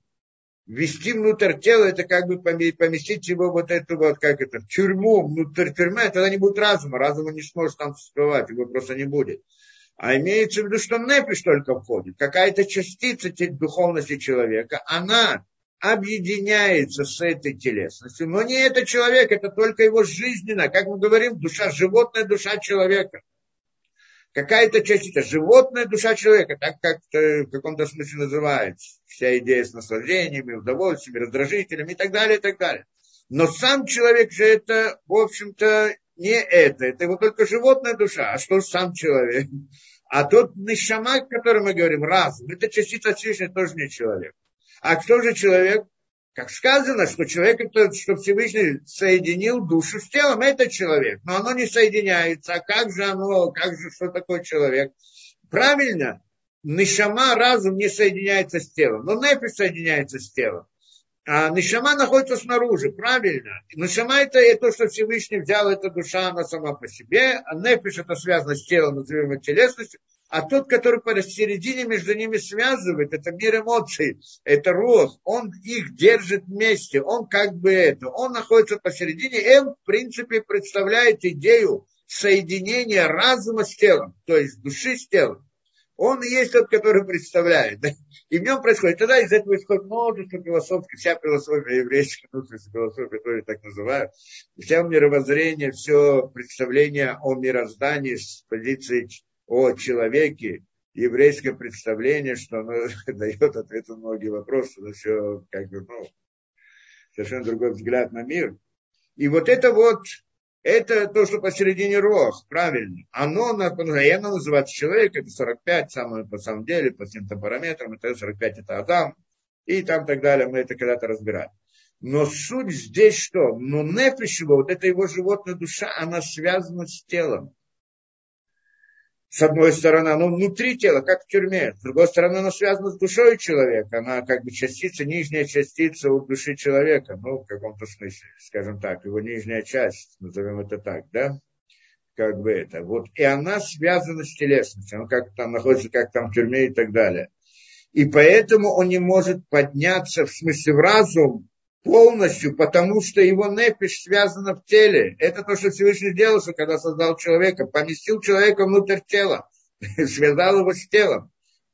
ввести внутрь тела, это как бы поместить его вот эту вот, как это, в тюрьму, внутрь тюрьмы, тогда не будет разума, разума не сможет там существовать, его просто не будет. А имеется в виду, что непиш только входит. Какая-то частица духовности человека, она объединяется с этой телесностью. Но не это человек, это только его жизненная, как мы говорим, душа, животная душа человека. Какая-то частица, животная душа человека, так как в каком-то смысле называется. Вся идея с наслаждениями, удовольствиями, раздражителями и так далее, и так далее. Но сам человек же это, в общем-то, не это, это его только животная душа, а что сам человек? А тот нешама, о котором мы говорим, разум, это частица Всевышнего, тоже не человек. А кто же человек? Как сказано, что человек, это, что Всевышний соединил душу с телом, это человек, но оно не соединяется. А как же оно, как же, что такое человек? Правильно, нешама, разум не соединяется с телом, но нефиш соединяется с телом. А нешама находится снаружи, правильно. Нешама это то, что Всевышний взял, это душа, она сама по себе. А нефиш это связано с телом, назовем его телесностью. А тот, который посередине между ними связывает, это мир эмоций, это рост. Он их держит вместе, он как бы это, он находится посередине. И он, в принципе, представляет идею соединения разума с телом, то есть души с телом. Он и есть тот, который представляет. И в нем происходит. Тогда из этого исходит множество философий. Вся философия еврейская, ну, философия, которую так называют. Все мировоззрение, все представление о мироздании с позиции о человеке. Еврейское представление, что оно дает ответ на многие вопросы. Но все, как бы, ну, совершенно другой взгляд на мир. И вот это вот... Это то, что посередине рост, правильно. Оно постоянно называется человек, это 45, самое, по самом деле, по каким-то параметрам, это 45, это Адам, и там так далее, мы это когда-то разбирали. Но суть здесь что? Но нефиш его, вот эта его животная душа, она связана с телом. С одной стороны, оно внутри тела, как в тюрьме. С другой стороны, оно связано с душой человека. Она как бы частица, нижняя частица у души человека. Ну, в каком-то смысле, скажем так. Его нижняя часть, назовем это так, да? Как бы это. Вот. И она связана с телесностью. Она как там находится, как там в тюрьме и так далее. И поэтому он не может подняться, в смысле, в разум полностью, потому что его непиш связано в теле. Это то, что Всевышний делал, когда создал человека. Поместил человека внутрь тела. Связал его с телом.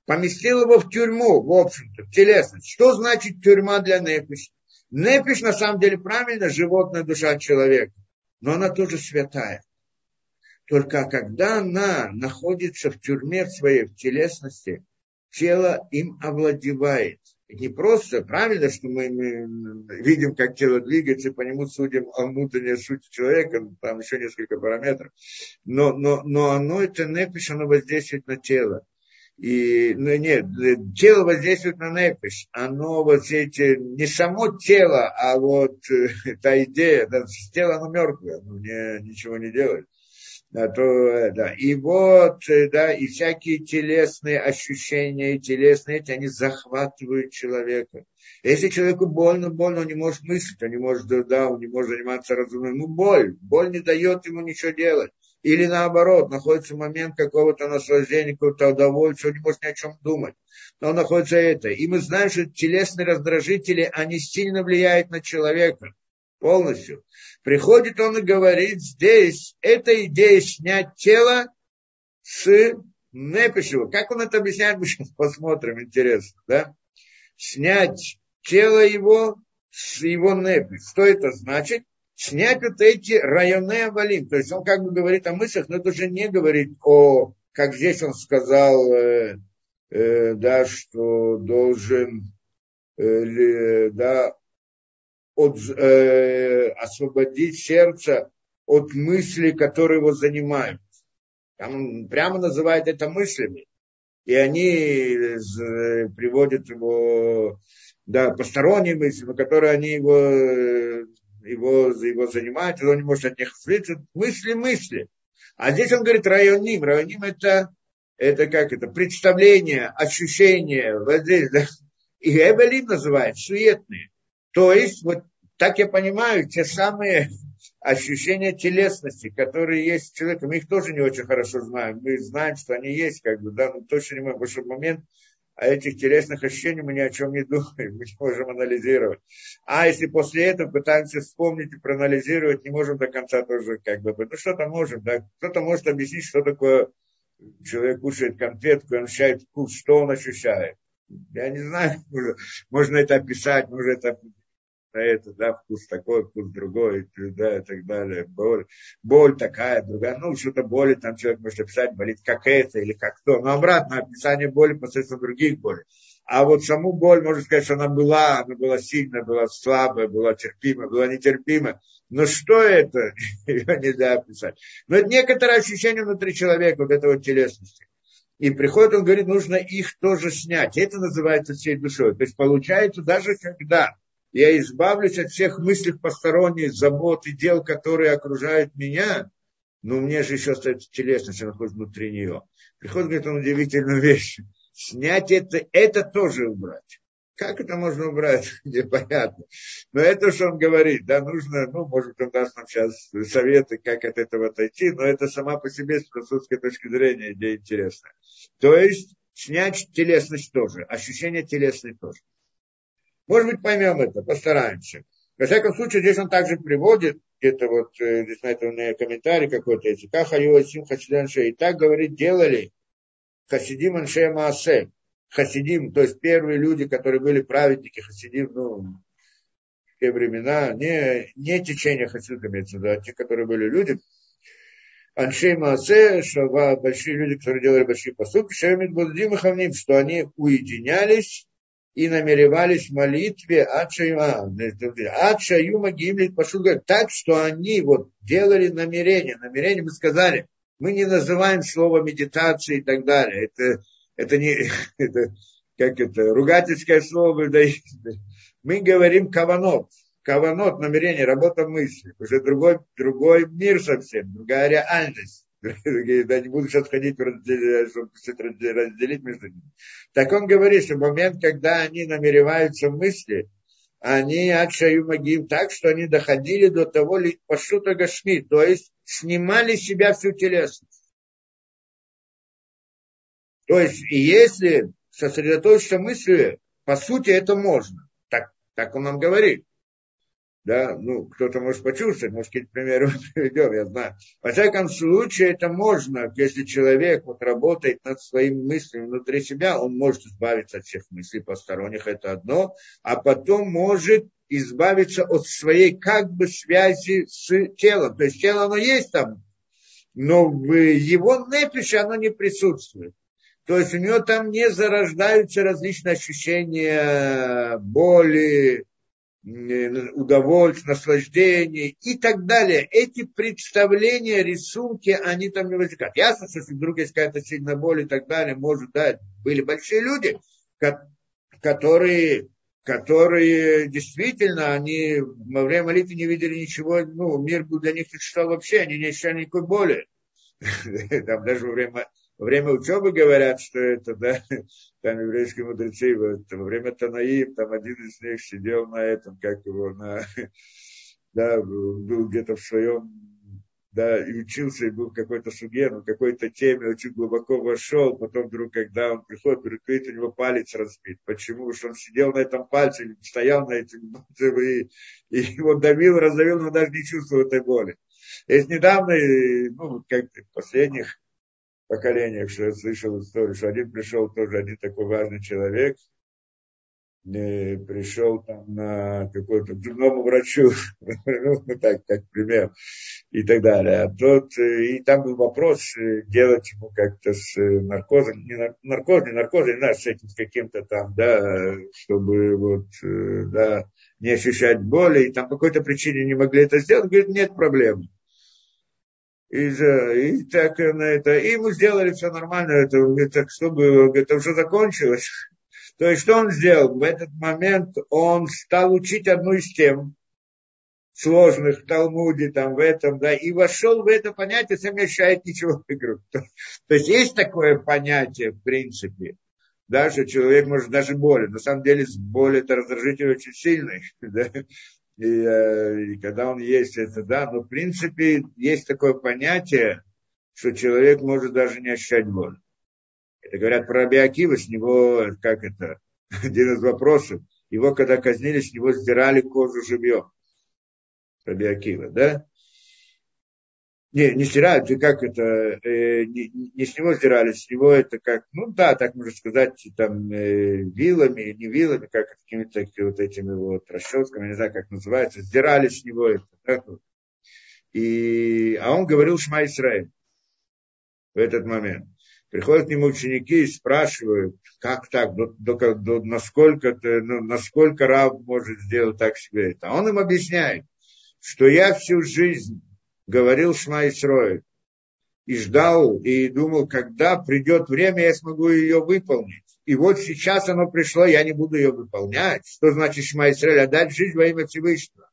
Поместил его в тюрьму, в общем-то, в телесность. Что значит тюрьма для непиш? Непиш, на самом деле, правильно, животная душа человека. Но она тоже святая. Только когда она находится в тюрьме в своей, в телесности, тело им овладевает. Не просто, правильно, что мы видим, как тело двигается, по нему судим о внутренней сути человека, там еще несколько параметров, но оно, это непиш, оно воздействует на тело. И, ну нет, тело воздействует на непиш, оно вот эти, не само тело, а вот та идея, да, тело оно мертвое, оно ничего не делает. Да, то, да. И вот, да, и всякие телесные ощущения, телесные эти, они захватывают человека. Если человеку больно, он не может мыслить, он не может, да, он не может заниматься разумом, ему боль не дает ему ничего делать. Или наоборот, находится момент какого-то наслаждения, какого-то удовольствия, он не может ни о чем думать. Но он находится это. И мы знаем, что телесные раздражители, они сильно влияют на человека. Полностью. Приходит он и говорит здесь, эта идея снять тело с непишева. Как он это объясняет, мы сейчас посмотрим, интересно, да? Снять тело его с его непиш. Что это значит? Снять вот эти районы авалим. То есть он как бы говорит о мыслях, но это уже не говорит о, как здесь он сказал, да, что должен, да, освободить сердце от мыслей, которые его занимают. Он прямо называет это мыслями. И они приводят его, да, посторонние мысли, но которые они его занимают, и он не может от них отвлечься. Мысли. А здесь он говорит районим. Районим это как это? Представление, ощущение. Вот здесь, да. И эвелим называют суетные. То есть, вот так я понимаю, те самые ощущения телесности, которые есть у человека, мы их тоже не очень хорошо знаем. Мы знаем, что они есть, как бы, да, но точно не мы в большой момент о этих телесных ощущениях мы ни о чем не думаем, мы не можем анализировать. А если после этого пытаемся вспомнить и проанализировать, не можем до конца тоже, как бы, ну что-то можем, да, кто-то может объяснить, что такое человек кушает конфетку, он ощущает вкус, что он ощущает. Я не знаю, можно это описать, можно это... Это, да, вкус такой, вкус другой, да, и так далее. Боль такая, другая. Ну, что-то болит, там человек может описать, болит как это или как то. Но обратно, описание боли посредством других болей. А вот саму боль, можно сказать, что она была сильная, была слабая, была терпимая, была нетерпимая. Но что это? Ее нельзя описать. Но это некоторое ощущение внутри человека, вот этой вот телесности. И приходит, он говорит, нужно их тоже снять. Это называется всей душой. То есть получается, даже когда... Я избавлюсь от всех мыслей посторонних, забот и дел, которые окружают меня. Но мне же еще остается телесность, она находится внутри нее. Приходит, говорит, он удивительную вещь. Снять это тоже убрать. Как это можно убрать? Непонятно. Но это, что он говорит, да, нужно, ну, может, он даст нам сейчас советы, как от этого отойти, но это сама по себе, с философской точки зрения, идея интересная. То есть, снять телесность тоже, ощущение телесной тоже. Может быть, поймем это, постараемся. Во всяком случае, здесь он также приводит, где-то вот, здесь на этом комментарий какой-то, и так, говорит, делали Хасидим аншей маасе. Хасидим, то есть первые люди, которые были праведники, Хасидим, ну, в те времена, не течение Хасидим, имеется в виду, а те, которые были люди, аншей маасе, что большие люди, которые делали большие поступки, что они уединялись, и намеревались в молитве Ачаюма Гимлит Пашуга, так, что они вот делали намерение. Намерение, мы сказали, мы не называем слово медитации и так далее. Это не это, как это, ругательское слово. Мы говорим каванот. Каванот, намерение, работа мысли. Уже другой мир совсем, другая реальность. Да, не буду сейчас ходить, чтобы разделить между ними. Так он говорит, что в момент, когда они намереваются в мысли, они отшаю магим так, что они доходили до того пашута гашми, то есть снимали с себя всю телесность. То есть, и если сосредоточиться мыслью, по сути, это можно. Так он нам говорит. Да, ну, кто-то может почувствовать, может, какие-то примеры приведем, я знаю. Во всяком случае, это можно, если человек вот работает над своими мыслями внутри себя, он может избавиться от всех мыслей посторонних, это одно, а потом может избавиться от своей как бы связи с телом. То есть тело, оно есть там, но в его нефеше оно не присутствует. То есть у него там не зарождаются различные ощущения боли, удовольствия, наслаждения и так далее. Эти представления, рисунки, они там не возникают. Ясно, что если вдруг есть какая-то сильная боль и так далее, может, да, были большие люди, которые действительно, они во время молитвы не видели ничего, ну, мир для них не существовал вообще, они не ощущали никакой боли. Там даже во время учебы говорят, что это, да, там еврейские мудрецы, во время Танаим, там один из них сидел на этом, как его, да, был где-то в своем, да, и учился, и был какой-то судья, на какой-то теме, очень глубоко вошел, потом вдруг, когда он приходит, говорит, у него палец разбит. Почему? Потому что он сидел на этом пальце, стоял на этом пальце, и его давил, раздавил, но даже не чувствовал этой боли. Есть недавно, ну, как в последних поколениях, что я слышал историю, что один пришел тоже, один такой важный человек, пришел там на какой-то к зубному врачу, ну, так, как пример, и так далее. А тот, и там был вопрос, делать ему как-то с наркозом, не наркоз, не знаю, с этим, с каким-то там, да, чтобы вот, да, не ощущать боли, и там по какой-то причине не могли это сделать, говорит, нет проблем. И так на это, и ему сделали все нормально, это чтобы это уже закончилось. То есть что он сделал? В этот момент он стал учить одну из тем сложных в Талмуде, там в этом, да, и вошел в это понятие, сам не ощущает ничего вокруг. То есть есть такое понятие, в принципе, да, что человек может даже болен. На самом деле боль это раздражитель очень сильный, да. И когда он есть, это да, но в принципе есть такое понятие, что человек может даже не ощущать боль. Это говорят про раби Акива, с него, как это, один из вопросов, его когда казнили, с него сдирали кожу живьем. Раби Акива, да? Не стирают, и как это, не с него сдирали, с него это как, ну да, так можно сказать, там, вилами, не вилами, как какими-то вот этими вот расческами, не знаю, как называется, сдирали с него это, так вот. А он говорил Шма Исраэль в этот момент. Приходят к нему ученики и спрашивают, как так, насколько рав может сделать так себе это. А он им объясняет, что я всю жизнь говорил Шмайс-Рой и ждал, и думал, когда придет время, я смогу ее выполнить. И вот сейчас оно пришло, я не буду ее выполнять. Что значит Шмайс-Рой? Отдать жизнь во имя Всевышнего.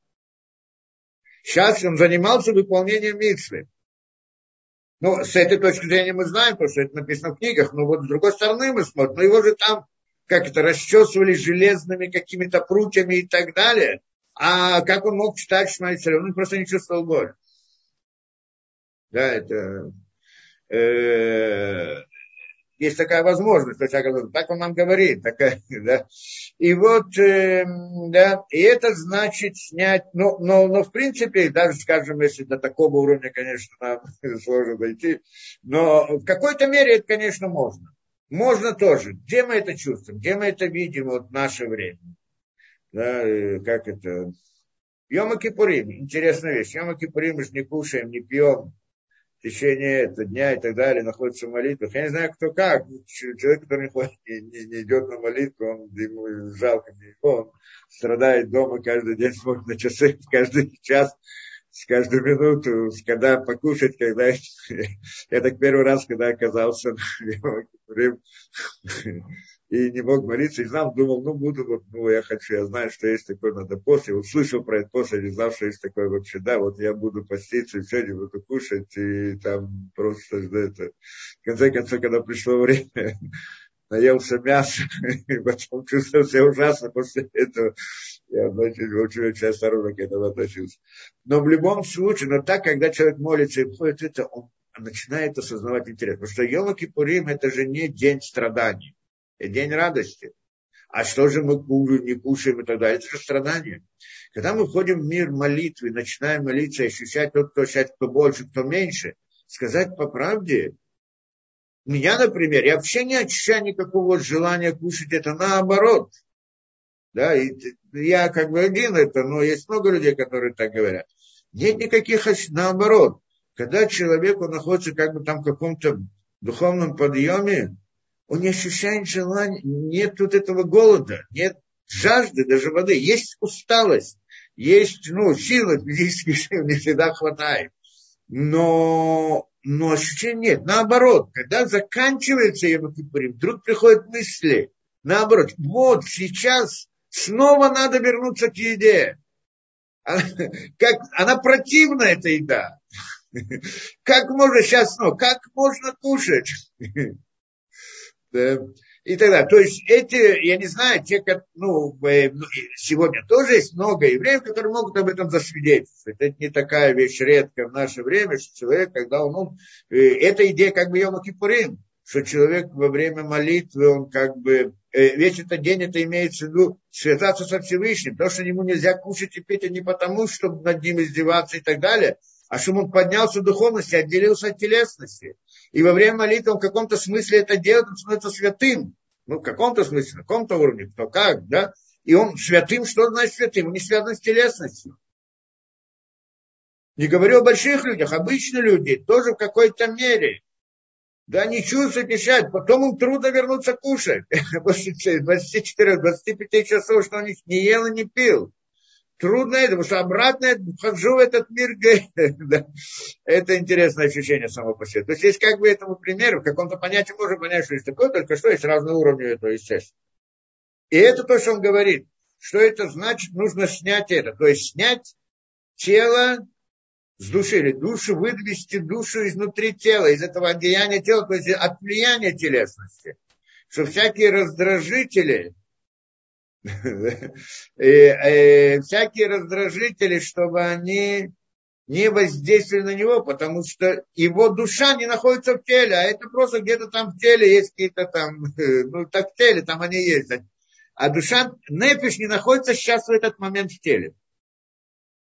Сейчас он занимался выполнением мицвы. Ну, с этой точки зрения мы знаем, потому что это написано в книгах, но вот с другой стороны мы смотрим, но его же там как-то расчесывали железными какими-то прутьями и так далее. А как он мог читать Шмайс-Рой? Он просто не чувствовал боль. Да, это есть такая возможность, то есть, так он нам говорит, такая, да. И вот, да, и это значит снять, но в принципе, даже, скажем, если до такого уровня, конечно, нам сложно дойти, но в какой-то мере это, конечно, можно. Можно тоже. Где мы это чувствуем? Где мы это видим вот в наше время? Да, как это? Йом Кипурим, интересная вещь. Йом Кипурим мы же не кушаем, не пьем. В течение этого дня и так далее, находится в молитвах. Я не знаю, кто как. Человек, который не идет на молитву, он ему жалко, он страдает дома каждый день, смотрит на часы, каждый час, с каждую минуту, когда покушать, когда... Я так первый раз, когда оказался и не мог молиться, и знал, думал, я хочу, я знаю, что есть такое, надо после, услышал про это после, не знал, что есть такое вообще, да, вот я буду поститься, и все, не буду кушать, и там просто, да, это, в конце концов, когда пришло время, наелся мясо, и потом чувствовал себя ужасно после этого, я, значит, очень осторожно к этому относился. Но в любом случае, когда человек молится и входит, это он начинает осознавать интерес, потому что Йом Кипурим, это же не день страданий. День радости. А что же мы не кушаем и так далее? Это же страдание. Когда мы входим в мир молитвы, начинаем молиться, ощущать тот, кто ощущает, кто больше, кто меньше, сказать по правде, меня, например, я вообще не ощущаю никакого желания кушать, это наоборот. Да, и я как бы один, но есть много людей, которые так говорят. Нет никаких, наоборот. Когда человек находится как бы там в каком-то духовном подъеме, он не ощущает желания, нет вот этого голода, нет жажды даже воды, есть усталость, есть, силы физических сил не всегда хватает, но ощущения нет. Наоборот, когда заканчивается Йом Кипур, вдруг приходят мысли, наоборот, вот сейчас снова надо вернуться к еде. Она противна, эта еда. Как можно сейчас снова, как можно кушать? И так далее. То есть эти, я не знаю, те, сегодня тоже есть много евреев, которые могут об этом засвидетельствовать. Это не такая вещь редкая в наше время, что человек, когда он эта идея как бы Йом Кипурим, что человек во время молитвы, он как бы, весь этот день это имеется в виду связаться со Всевышним, потому что ему нельзя кушать и пить, а не потому, чтобы над ним издеваться и так далее, а чтобы он поднялся в духовности, отделился от телесности. И во время молитвы он в каком-то смысле это делает, он становится святым. В каком-то смысле, на каком-то уровне, кто как, да? И он святым, что значит святым? Он не связан с телесностью. Не говорю о больших людях, обычные люди тоже в какой-то мере. Да, не чувствуют, не считают. Потом им трудно вернуться кушать. После 24-25 часов, что он не ел и не пил. Трудно это, потому что обратно вхожу в этот мир. Это интересное ощущение само по себе. То есть, как бы этому примеру, в каком-то понятии можно понять, что есть такое, только что есть разные уровни этого, естественно. И это то, что он говорит. Что это значит? Нужно снять это. То есть, снять тело с души, или душу, выдвести душу изнутри тела, из этого одеяния тела, то есть от влияния телесности. Что всякие раздражители... всякие раздражители, чтобы они не воздействовали на него, потому что его душа не находится в теле, а это просто где-то там в теле есть какие-то там, так в теле, там они есть. А душа, непиш, не находится сейчас в этот момент в теле.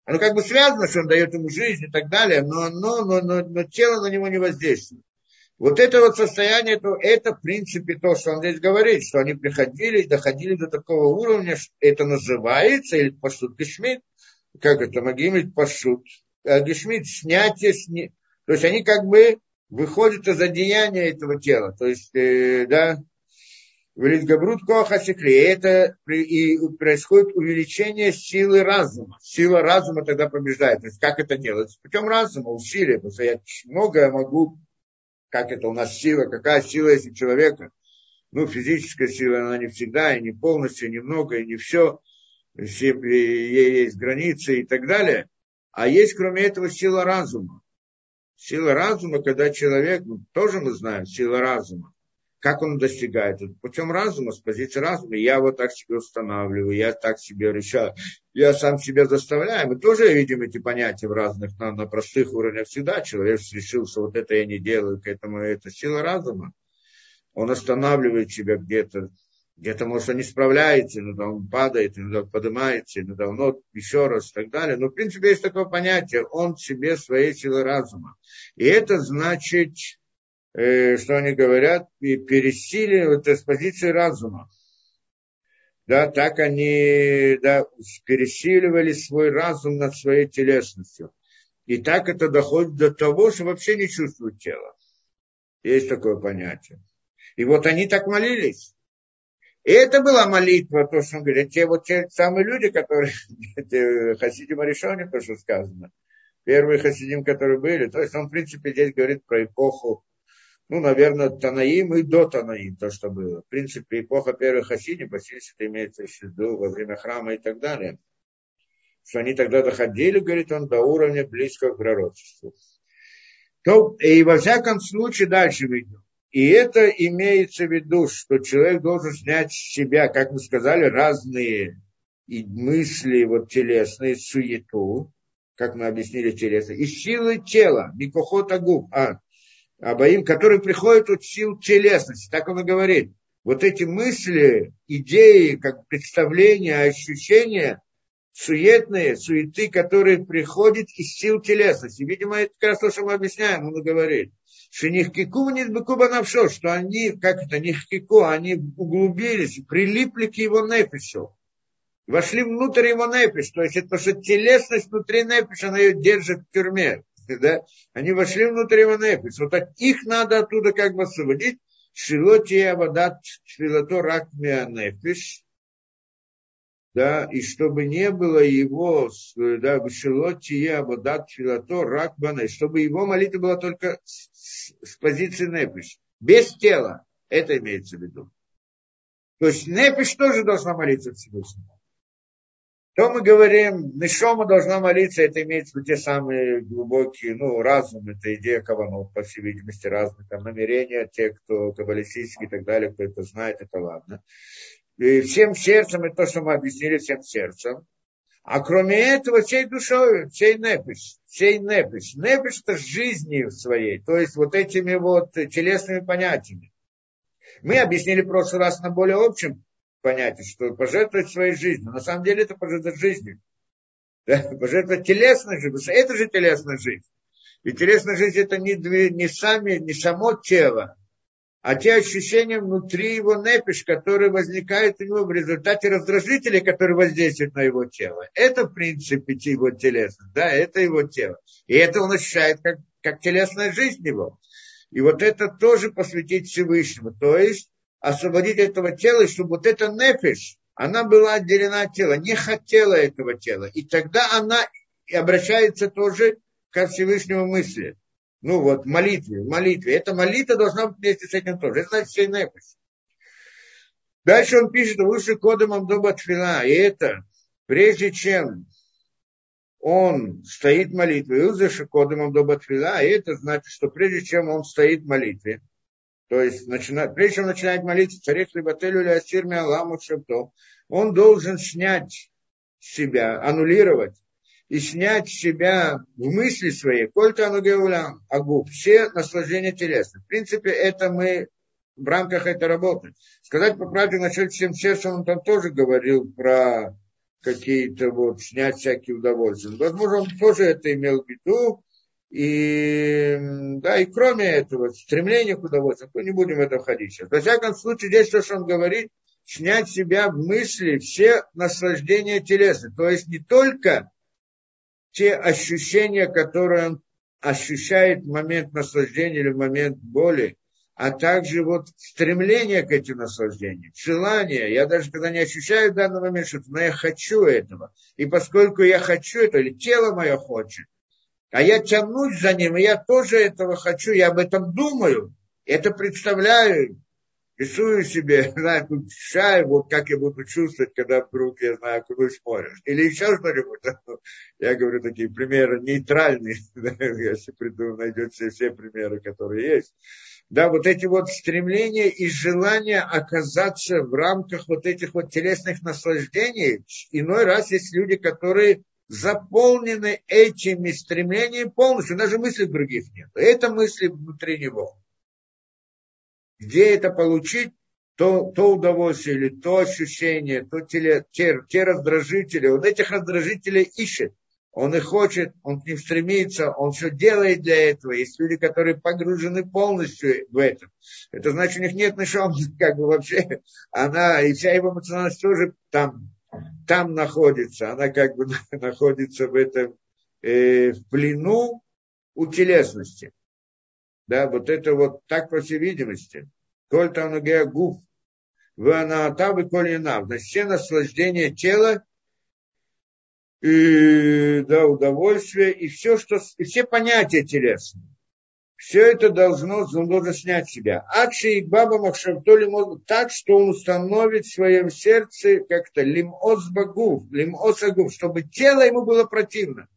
Оно как бы связано, что он дает ему жизнь и так далее, но тело на него не воздействует. Вот это вот состояние, это в принципе то, что он здесь говорит, что они приходили и доходили до такого уровня, что это называется, или пашут гешмит, как это, магимит пашут, гешмит, снятие, то есть они как бы выходят из одеяния этого тела, то есть, и происходит увеличение силы разума. Сила разума тогда побеждает. То есть как это делается? Путем разума, усилия, потому что я многое могу. Как это у нас сила, какая сила есть у человека? Физическая сила, она не всегда, и не полностью, и немного, и не все. Ей есть границы и так далее. А есть, кроме этого, сила разума. Сила разума, когда человек, тоже мы знаем, сила разума. Как он достигает? Путем разума, с позиции разума. Я вот так себе устанавливаю, я так себе решаю, я сам себя заставляю. Мы тоже видим эти понятия в разных, на простых уровнях всегда. Человек решился, вот это я не делаю, к этому это сила разума. Он останавливает себя где-то, может, он не справляется, иногда он падает, иногда он поднимается, иногда он еще раз и так далее. Но, в принципе, есть такое понятие, он себе своей силой разума. И это значит... что они говорят, и пересиливают с позиции разума. Да, так они пересиливали свой разум над своей телесностью. И так это доходит до того, что вообще не чувствуют тело. Есть такое понятие. И вот они так молились. И это была молитва, то, что он говорит, те самые люди, которые Хасидим решали, то, что сказано. Первые Хасидим, которые были. То есть он, в принципе, здесь говорит про эпоху, наверное, Танаим и до Танаим, то, что было. В принципе, эпоха первых Хасидим, поселись, это имеется в виду во время храма и так далее. Что они тогда доходили, говорит он, до уровня близкого к пророчеству. И во всяком случае, дальше видим. И это имеется в виду, что человек должен снять с себя, как мы сказали, разные и мысли телесные, суету, как мы объяснили телесные, и силы тела, микохота губ, Абаим, который приходит от сил телесности, так он и говорит. Эти мысли, идеи, как представления, ощущения, суеты, которые приходят из сил телесности. Видимо, это как раз то, что мы объясняем, он и говорит. Что нихкику, что они, они углубились, прилипли к его нефишу. Вошли внутрь его нефиш, то есть это, что телесность внутри нефиша, она ее держит в тюрьме. да, они вошли внутрь его нефиш. Вот так их надо оттуда как бы освободить. Шилотия вода шилото ракмия нефиш. Да, и чтобы не было его, да, шилотия вода шилото ракмия, чтобы его молитва была только с позиции нефиш. Без тела. Это имеется в виду. То есть нефиш тоже должна молиться Всевышнему. То мы говорим, нешама должна молиться, это имеется в виду те самые глубокие, ну, разум, это идея каванот, по всей видимости, разные там намерения, те, кто каббалистические и так далее, кто это знает, это ладно. И всем сердцем, это то, что мы объяснили, всем сердцем. А кроме этого, всей душой, всей непиш, всей непиш. Непиш – это жизнью своей, то есть вот этими вот телесными понятиями. Мы объяснили в прошлый раз на более общем понятии, что пожертвовать своей жизнью. На самом деле это пожертвовать жизнью. Да? Пожертвовать телесной жизнью. Это же телесная жизнь. И телесная жизнь это не само тело, а те ощущения внутри его непиш, которые возникают у него в результате раздражителей, которые воздействуют на его тело. Это в принципе его телесность. Да? Это его тело. И это он ощущает как телесная жизнь его. И вот это тоже посвятить Всевышнему. То есть освободить этого тела, чтобы вот эта нефиш, она была отделена от тела, не хотела этого тела. И тогда она обращается тоже ко Всевышнему мысли. Ну вот, в молитве. Эта молитва должна быть вместе с этим тоже. Это значит все нефиш. Дальше он пишет, выше кодом амдоба тфила. И это, прежде чем он стоит в молитве, выше кодом амдоба тфила, и это значит, что прежде чем он стоит в молитве, то есть, прежде чем начинает молиться, царек либателю лясир мяламу шепто, он должен снять себя, аннулировать и снять себя в мысли своей, кольта анугеулям, агуб, все наслаждения телесные. В принципе, это мы в рамках этой работы. Сказать по правде насчет всем сердцем, он там тоже говорил про какие-то вот снять всякие удовольствия. Возможно, он тоже это имел в виду. И, да, и кроме этого, стремление к удовольствию, мы не будем в это входить сейчас. Во всяком случае, здесь то, что он говорит, снять себя в мысли все наслаждения телесные. То есть не только те ощущения, которые он ощущает в момент наслаждения или в момент боли, а также вот стремление к этим наслаждениям, желание. Я даже когда не ощущаю в данный момент что-то, но я хочу этого. И поскольку я хочу этого, или тело мое хочет, а я тянусь за ним, и я тоже этого хочу, я об этом думаю, это представляю, рисую себе, знаю, чаю, вот как я буду чувствовать, когда вдруг, я знаю, окунусь в море. Или еще что-нибудь. Я говорю такие примеры нейтральные, если приду, найдете все примеры, которые есть. Да, вот эти вот стремления и желания оказаться в рамках вот этих вот телесных наслаждений. Иной раз есть люди, которые заполнены этими стремлениями полностью, даже мыслей других нет. Это мысли внутри него. Где это получить, то удовольствие или то ощущение, то те раздражители. Вот этих раздражителей ищет. Он их хочет, он к ним стремится, он все делает для этого. Есть люди, которые погружены полностью в это. Это значит, у них нет нешамы, как бы вообще. Она и вся его эмоциональность тоже там находится, она как бы находится в этом в плену у телесности. Да, вот это вот так, по всей видимости. Коль танугеа гуф, ванаатав и коль инав. Значит, все наслаждения тела, и, да, удовольствие, и все, что, и все понятия телесные. Все это должно снять себя. Акши и баба махшавтоли могут так, что он установит в своем сердце как-то лимос багув, чтобы тело ему было противно.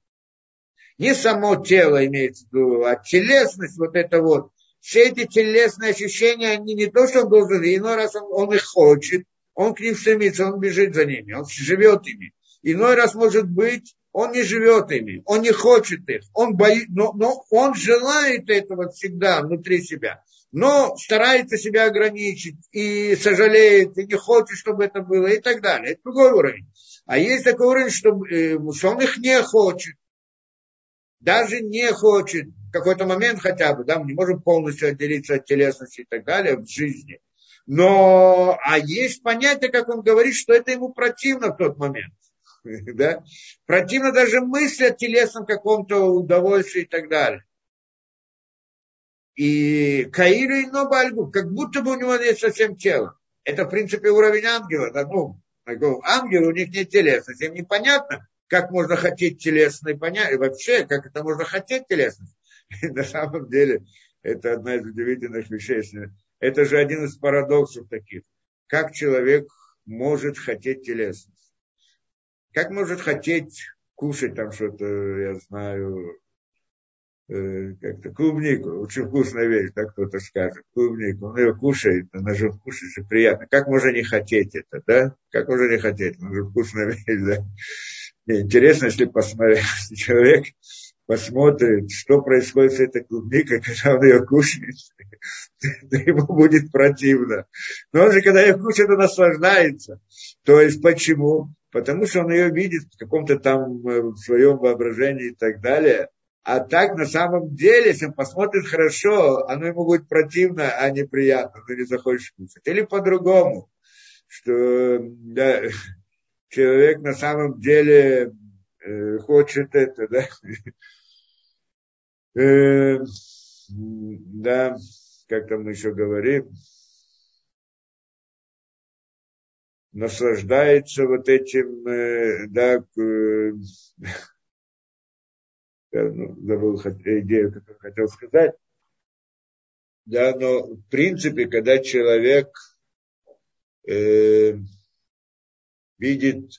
Не само тело имеется в виду, а телесность вот это вот. Все эти телесные ощущения, они не то, что он должен, иной раз он их хочет, он к ним стремится, он бежит за ними, он живет ими. Иной раз, может быть, он не живет ими, он не хочет их, он боится, но он желает этого всегда внутри себя, но старается себя ограничить и сожалеет, и не хочет, чтобы это было, и так далее. Это другой уровень. А есть такой уровень, что он их не хочет, даже не хочет, в какой-то момент хотя бы, да, мы не можем полностью отделиться от телесности и так далее в жизни. Но, а есть понятие, как он говорит, что это ему противно в тот момент. да? Противно даже мысли о телесном каком-то удовольствии и так далее. И Каилю и Нобальгу, как будто бы у него нет совсем тела. Это, в принципе, уровень ангела. Да, ну, ангелы, у них нет телесности. Им непонятно, как можно хотеть телесной, понятия, вообще, как это можно хотеть телесности. На самом деле, это одна из удивительных вещей. Это же один из парадоксов таких. Как человек может хотеть телесность? Как может хотеть кушать там что-то, я знаю, как-то клубнику. Очень вкусная вещь, так кто-то скажет. Клубнику, он ее кушает, она же вкусная, приятно. Как можно не хотеть это, да? Как можно не хотеть? Она же вкусная вещь, да? И интересно, если посмотреть, если человек посмотрит, что происходит с этой клубникой, когда он ее кушает, то ему будет противно. Но он же, когда ее кушает, он наслаждается. То есть, почему? Потому что он ее видит в каком-то там в своем воображении и так далее. А так, на самом деле, если он посмотрит хорошо, оно ему будет противно, а не приятно, но не захочешь кушать. Или по-другому, что да, человек на самом деле хочет это, да, да, как там мы еще говорим, наслаждается вот этим, да, забыл идею, которую хотел сказать. Да, но в принципе, когда человек видит,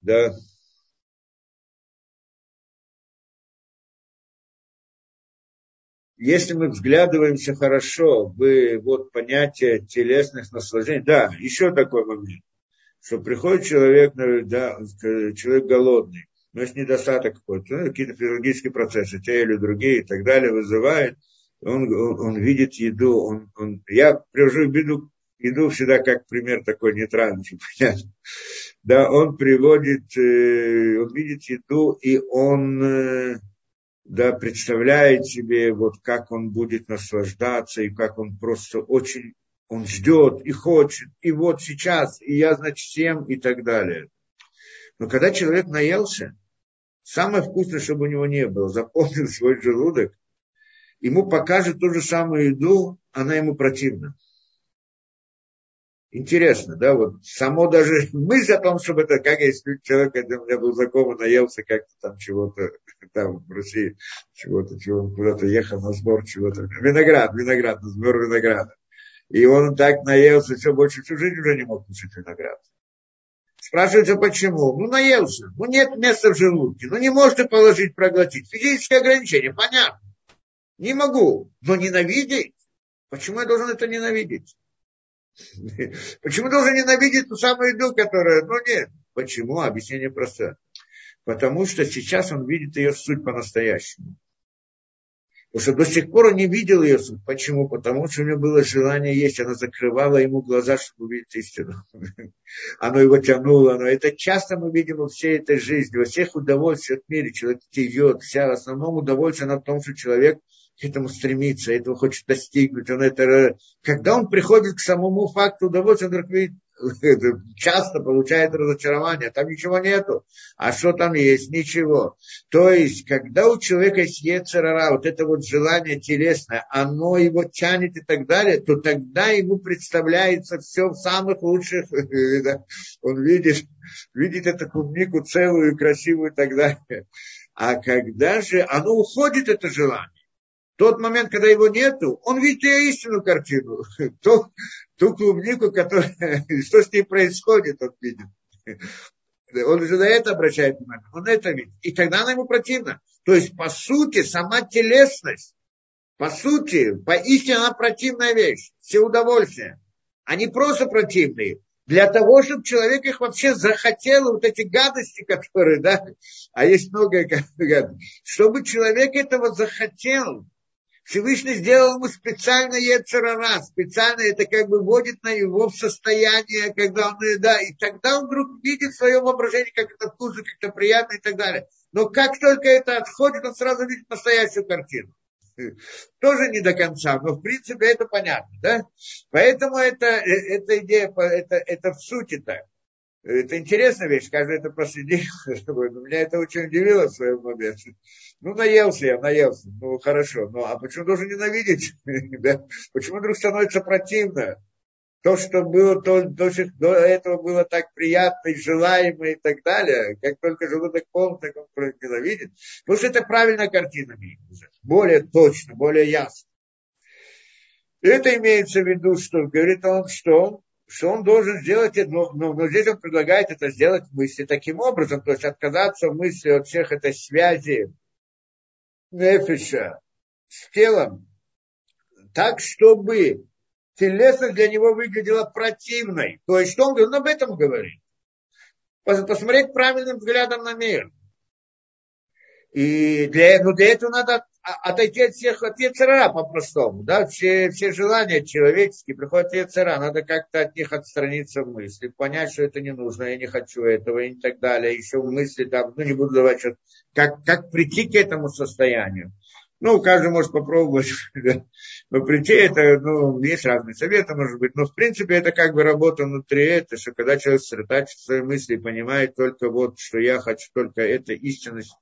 да, если мы взглядываемся хорошо в вот понятие телесных наслаждений, да, еще такой момент. Что приходит человек, да, человек голодный, но есть недостаток какой-то, ну, какие-то физиологические процессы, те или другие и так далее вызывают, он видит еду, я привожу еду всегда как пример такой нейтральный, понятно, да, он приводит, он видит еду и он, да, представляет себе вот как он будет наслаждаться и как он просто очень он ждет и хочет, и вот сейчас, и я, значит, всем, и так далее. Но когда человек наелся, самое вкусное, чтобы у него не было, заполнил свой желудок, ему покажут ту же самую еду, она ему противна. Интересно, да, вот само даже мысль о том, чтобы это, как если человек, когда у меня был знакомый, наелся как-то там чего-то, там в России, чего-то, чего он куда-то ехал на сбор чего-то, виноград, на сбор винограда. И он так наелся, все больше всю жизнь уже не мог кушать виноград. Спрашивается, почему? Ну, наелся. Ну, нет места в желудке. Ну, не можете положить, проглотить. Физические ограничения, понятно. Не могу. Но ненавидеть? Почему я должен это ненавидеть? Почему должен ненавидеть ту самую еду, которая... Ну, нет. Почему? Объяснение простое. Потому что сейчас он видит ее суть по-настоящему. Потому что до сих пор он не видел ее. Почему? Потому что у него было желание есть. Она закрывала ему глаза, чтобы увидеть истину. Оно его тянуло. Это часто мы видим во всей этой жизни. Во всех удовольствиях в мире человек идет. В основном удовольствие в том, что человек к этому стремится, этого хочет достигнуть. Когда он приходит к самому факту удовольствия, он вдруг видит, часто получает разочарование, там ничего нету, а что там есть, ничего. То есть, когда у человека есть ецер-ара, вот это вот желание телесное, оно его тянет и так далее, то тогда ему представляется все в самых лучших, он видит эту клубнику целую, красивую и так далее. А когда же оно уходит, это желание, тот момент, когда его нету, он видит ее истинную картину. Ту клубнику, которая, что с ней происходит, он видит. Он же на это обращает внимание. Он это видит. И тогда она ему противна. То есть, по сути, сама телесность, по сути, поистине она противная вещь. Все удовольствия. Они просто противные. Для того, чтобы человек их вообще захотел, вот эти гадости, которые, да, а есть многое гадостей. Чтобы человек этого захотел, Всевышний сделал ему специально ецер-ара, специально это как бы вводит на его в состояние, когда он, да, и тогда он вдруг видит в своем воображении, как это вкусно, как это приятно и так далее. Но как только это отходит, он сразу видит настоящую картину. Тоже не до конца, но в принципе это понятно, да? Поэтому эта идея, это в сути-то. Это интересная вещь, скажу это последний, чтобы меня это очень удивило в своем моменте. Ну, наелся, ну, хорошо. Ну, а почему должен ненавидеть? Почему вдруг становится противно? То, что было, до этого было так приятно и желаемо и так далее. Как только желудок полон, так он ненавидит. Потому что это правильная картина. Более точно, более ясно. И это имеется в виду, что говорит он, что он должен сделать, но здесь он предлагает это сделать в мысли таким образом, то есть отказаться в мысли от всех этой связи нефиша с телом, так, чтобы телесность для него выглядела противной. То есть, что он говорит? Он об этом говорит. Посмотреть правильным взглядом на мир. И для этого надо отойти от всех, от яцера по-простому, да, все желания человеческие приходят от яцера, надо как-то от них отстраниться в мысли, понять, что это не нужно, я не хочу этого и так далее, еще в мысли, да, ну не буду давать, как прийти к этому состоянию. Ну, каждый может попробовать, но прийти это, ну, есть разные советы, может быть, но в принципе это как бы работа внутри, это что когда человек сосредотачивает свои мысли и понимает только вот, что я хочу, только это истинность,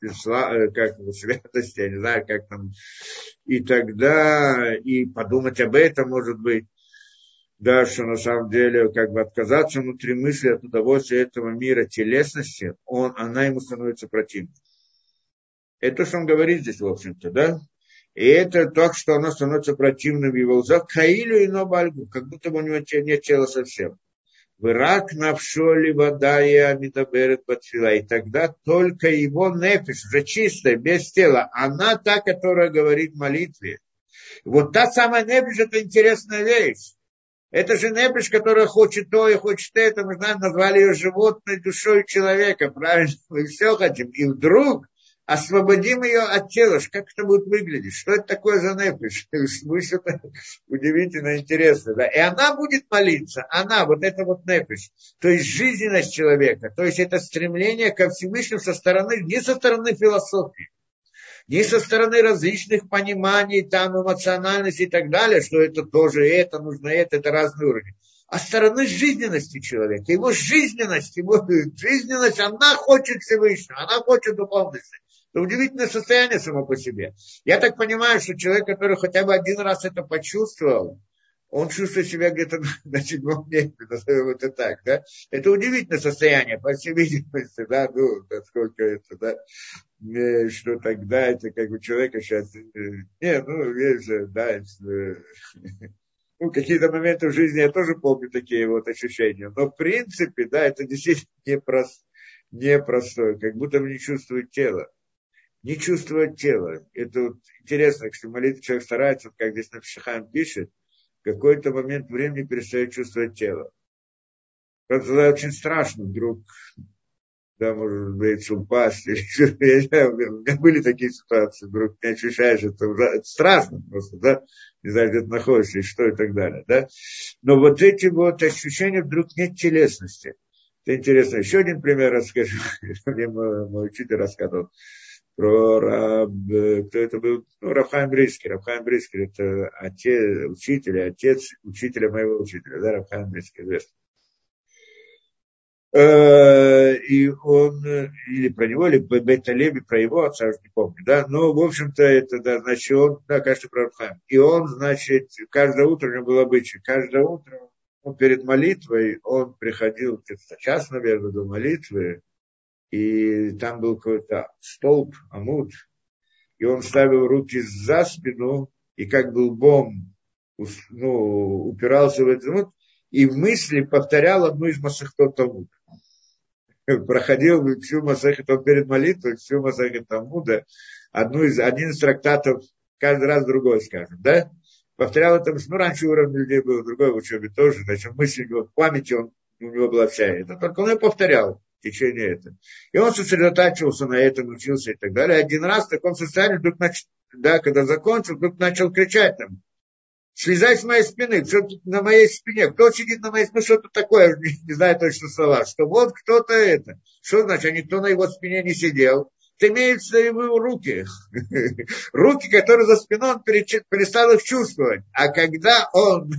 как святость, я не знаю, как там, и тогда, и подумать об этом, может быть, да, что на самом деле, как бы отказаться внутри мысли от удовольствия этого мира телесности, она ему становится противной. Это то, что он говорит здесь, в общем-то, да? И это так, что оно становится противным в его глазах. Каилю и нобальгу, как будто бы у него нет тела совсем. Вырак навшоли вода и амидаберет батфила. И тогда только его нефиш, уже чистая, без тела, она та, которая говорит в молитве. Вот та самая нефиш, это интересная вещь. Это же непиш, которая хочет то и хочет это. Мы знаем, назвали ее животной душой человека, правильно? Мы все хотим. И вдруг освободим ее от тела, как это будет выглядеть, что это такое за непиш, удивительно интересно, да? И она будет молиться, вот это вот непиш, то есть жизненность человека, то есть это стремление ко Всевышнему со стороны, не со стороны философии, не со стороны различных пониманий, там эмоциональности и так далее, что это тоже, это нужно, это разные уровни. А стороны жизненности человека, его жизненность, она хочет Всевышнего, она хочет духовности. Это удивительное состояние само по себе. Я так понимаю, что человек, который хотя бы один раз это почувствовал, он чувствует себя где-то на седьмом месте, назовем это так, да? Это удивительное состояние, по всей видимости, да, ну, насколько это, да, что тогда это как бы человека сейчас, есть же, да, ну, какие-то моменты в жизни я тоже помню такие вот ощущения, но в принципе, да, это действительно непростое, как будто не чувствует тело. Не чувствовать тело. Это вот интересно, если молитва человек старается, как здесь на Пшихам пишет, в какой-то момент времени перестает чувствовать тело. Это очень страшно, вдруг, да, может быть, упасть. У меня были такие ситуации, вдруг не ощущаешь, это страшно просто, да, не знаю, где ты находишься, и что, и так далее, да. Но вот эти вот ощущения вдруг нет телесности. Это интересно. Еще один пример расскажу. Мне мой учитель рассказывал про кто это был? Ну, Рафаэм Брискин. Рафаэм Брискин – это отец учителя моего учителя, да, Рафаэм Брискин, известный. И он, или про него, или Беталеби, про его отца, я уже не помню, да, но, в общем-то, это, да, значит, он, да, кажется, про Рафаэм. И он, значит, каждое утро, у него был обычай, каждое утро он перед молитвой, он приходил, где-то час, наверное, до молитвы, и там был какой-то столб, амуд, и он ставил руки за спину, и как бы лбом, ну, упирался в этот амуд, и в мысли повторял одну из масахтот Талмуда. Проходил всю масахтот перед молитвой, всю масахтот Талмуда, один из трактатов, каждый раз другой, скажем, да? Повторял это, ну, раньше уровень людей был другой в учебе тоже, значит, мысли, в памяти у него была вся эта, только он ее повторял в течение этого. И он сосредотачивался на этом, учился и так далее. Один раз в таком состоянии, вдруг когда закончил, вдруг начал кричать там: «Слезай с моей спины, что тут на моей спине, кто сидит на моей спине, что-то такое», не знаю точно слова, что вот кто-то это. Что значит, а никто на его спине не сидел, имеются его руки. Руки, которые за спиной он перестал их чувствовать. А когда он,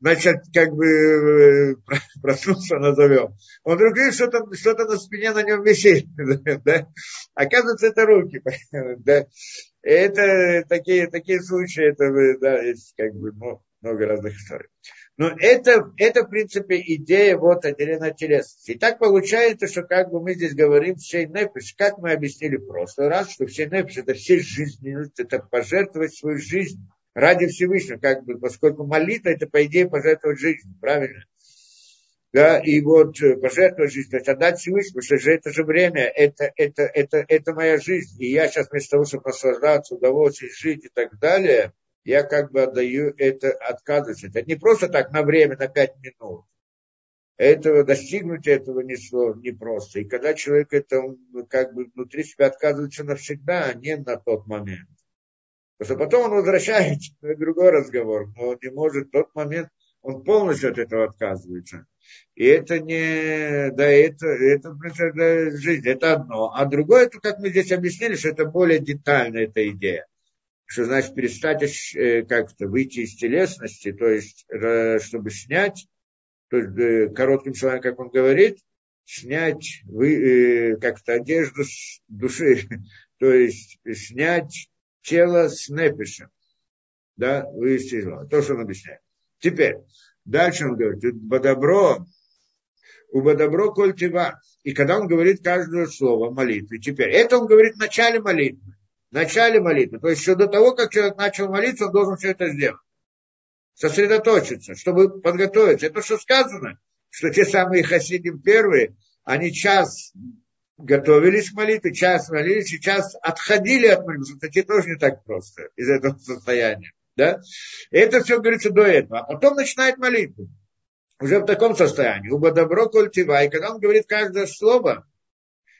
значит, как бы проснулся, назовем, он вдруг видит, что-то на спине на нем висит. Да? Оказывается, это руки. Да? Это такие случаи, это, да, есть как бы много разных историй. Но это, в принципе, идея вот отделения телесности. И так получается, что как бы мы здесь говорим «всей непиш», как мы объяснили в прошлый раз, что «всей непиш» – это всей жизненность, это пожертвовать свою жизнь ради Всевышнего, как бы, поскольку молитва – это, по идее, пожертвовать жизнью, правильно? Да, и вот пожертвовать жизнь, то есть отдать Всевышнему, потому что это же время, это моя жизнь, и я сейчас вместо того, чтобы наслаждаться, удовольствие, жить и так далее, я как бы отдаю это, отказываюсь. Это не просто так на время, на 5 минут. Этого достигнуть этого непросто. И когда человек это, он как бы внутри себя отказывается навсегда, а не на тот момент. Потому что потом он возвращается, на другой разговор, но он не может в тот момент, он полностью от этого отказывается. И это не, да, это жизнь, это одно. А другое, это, как мы здесь объяснили, что это более детальная эта идея. Что значит перестать как-то выйти из телесности, то есть чтобы снять, то есть коротким словом, как он говорит, снять как-то одежду с души, то есть снять тело с непишем, да, вывести из ума. То, что он объясняет. Теперь, дальше он говорит, у бадабро кольтива, и когда он говорит каждое слово молитвы, теперь, это он говорит в начале молитвы. В начале молитвы. То есть еще до того, как человек начал молиться, он должен все это сделать. Сосредоточиться, чтобы подготовиться. Это что сказано, что те самые хасидим первые, они час готовились к молитве, час молились и час отходили от молитвы. Это тоже не так просто из этого состояния. Да? Это все говорится до этого. А потом начинает молитву. Уже в таком состоянии. Уба добро кольтива. И когда он говорит каждое слово,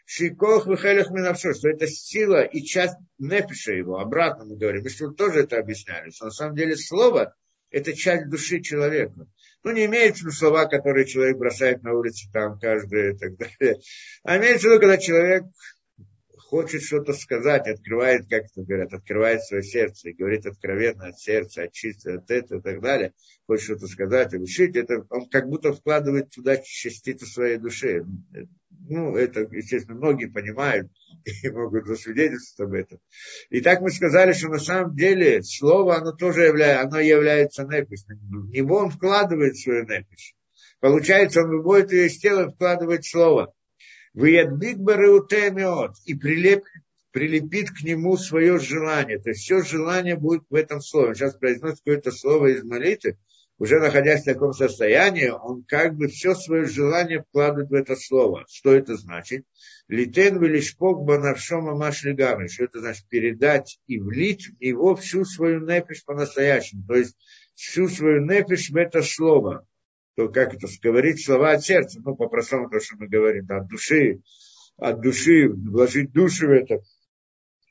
Шикох Михайлех Минавшо, что это сила и часть непиша его, обратно мы говорим. Мы что тоже это объясняли, что на самом деле слово – это часть души человека. Ну, не имеется в виду слова, которые человек бросает на улице там каждый и так далее. А имеется в виду, когда человек хочет что-то сказать, открывает, как это говорят, открывает свое сердце и говорит откровенно от сердца, от чистого, от этого и так далее. Хочет что-то сказать, решить, это он как будто вкладывает туда частицу своей души. Ну, это, естественно, многие понимают и могут засвидетельствовать об этом. И так мы сказали, что на самом деле слово, оно тоже является непиш. В него он вкладывает свою непиш. Получается, он выводит ее из тела и вкладывает слово. И прилепит к нему свое желание. То есть все желание будет в этом слове. Он сейчас произносит какое-то слово из молитвы. Уже находясь в таком состоянии, он как бы все свое желание вкладывает в это слово. Что это значит? Литен велишпок банавшома машлигами. Что это значит? Передать и влить в него всю свою непиш по-настоящему. То есть всю свою непиш в это слово. То как это? Говорить слова от сердца. Ну, по-простому то, что мы говорим. Да, от души, вложить душу в это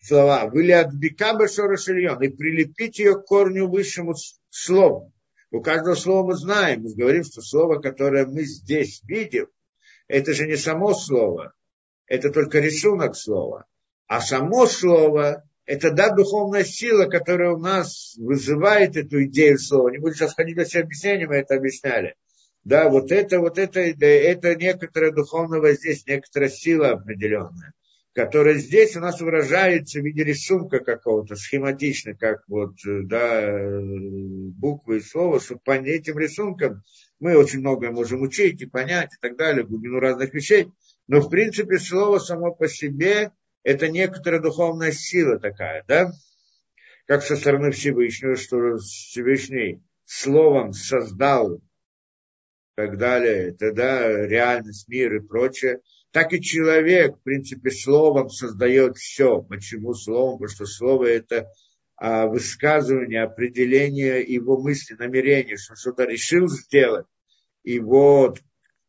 слова. Были от бикаба шорашильон. И прилепить ее к корню высшему слову. У каждого слова мы знаем, мы говорим, что слово, которое мы здесь видим, это же не само слово, это только рисунок слова. А само слово, это да, духовная сила, которая у нас вызывает эту идею слова. Не буду сейчас ходить во все объяснения, мы это объясняли. Да, это некоторое духовное воздействие, некоторая сила определенная, которая здесь у нас выражается в виде рисунка какого-то, схематично, как вот, да, буквы и слова, что по этим рисункам мы очень многое можем учить и понять и так далее, глубину разных вещей, но в принципе слово само по себе это некоторая духовная сила такая, да, как со стороны Всевышнего, что Всевышний словом создал и так далее, тогда реальность, мир и прочее. Так и человек, в принципе, словом создает все. Почему словом? Потому что слово – это высказывание, определение его мысли, намерения, что он что-то решил сделать. И вот,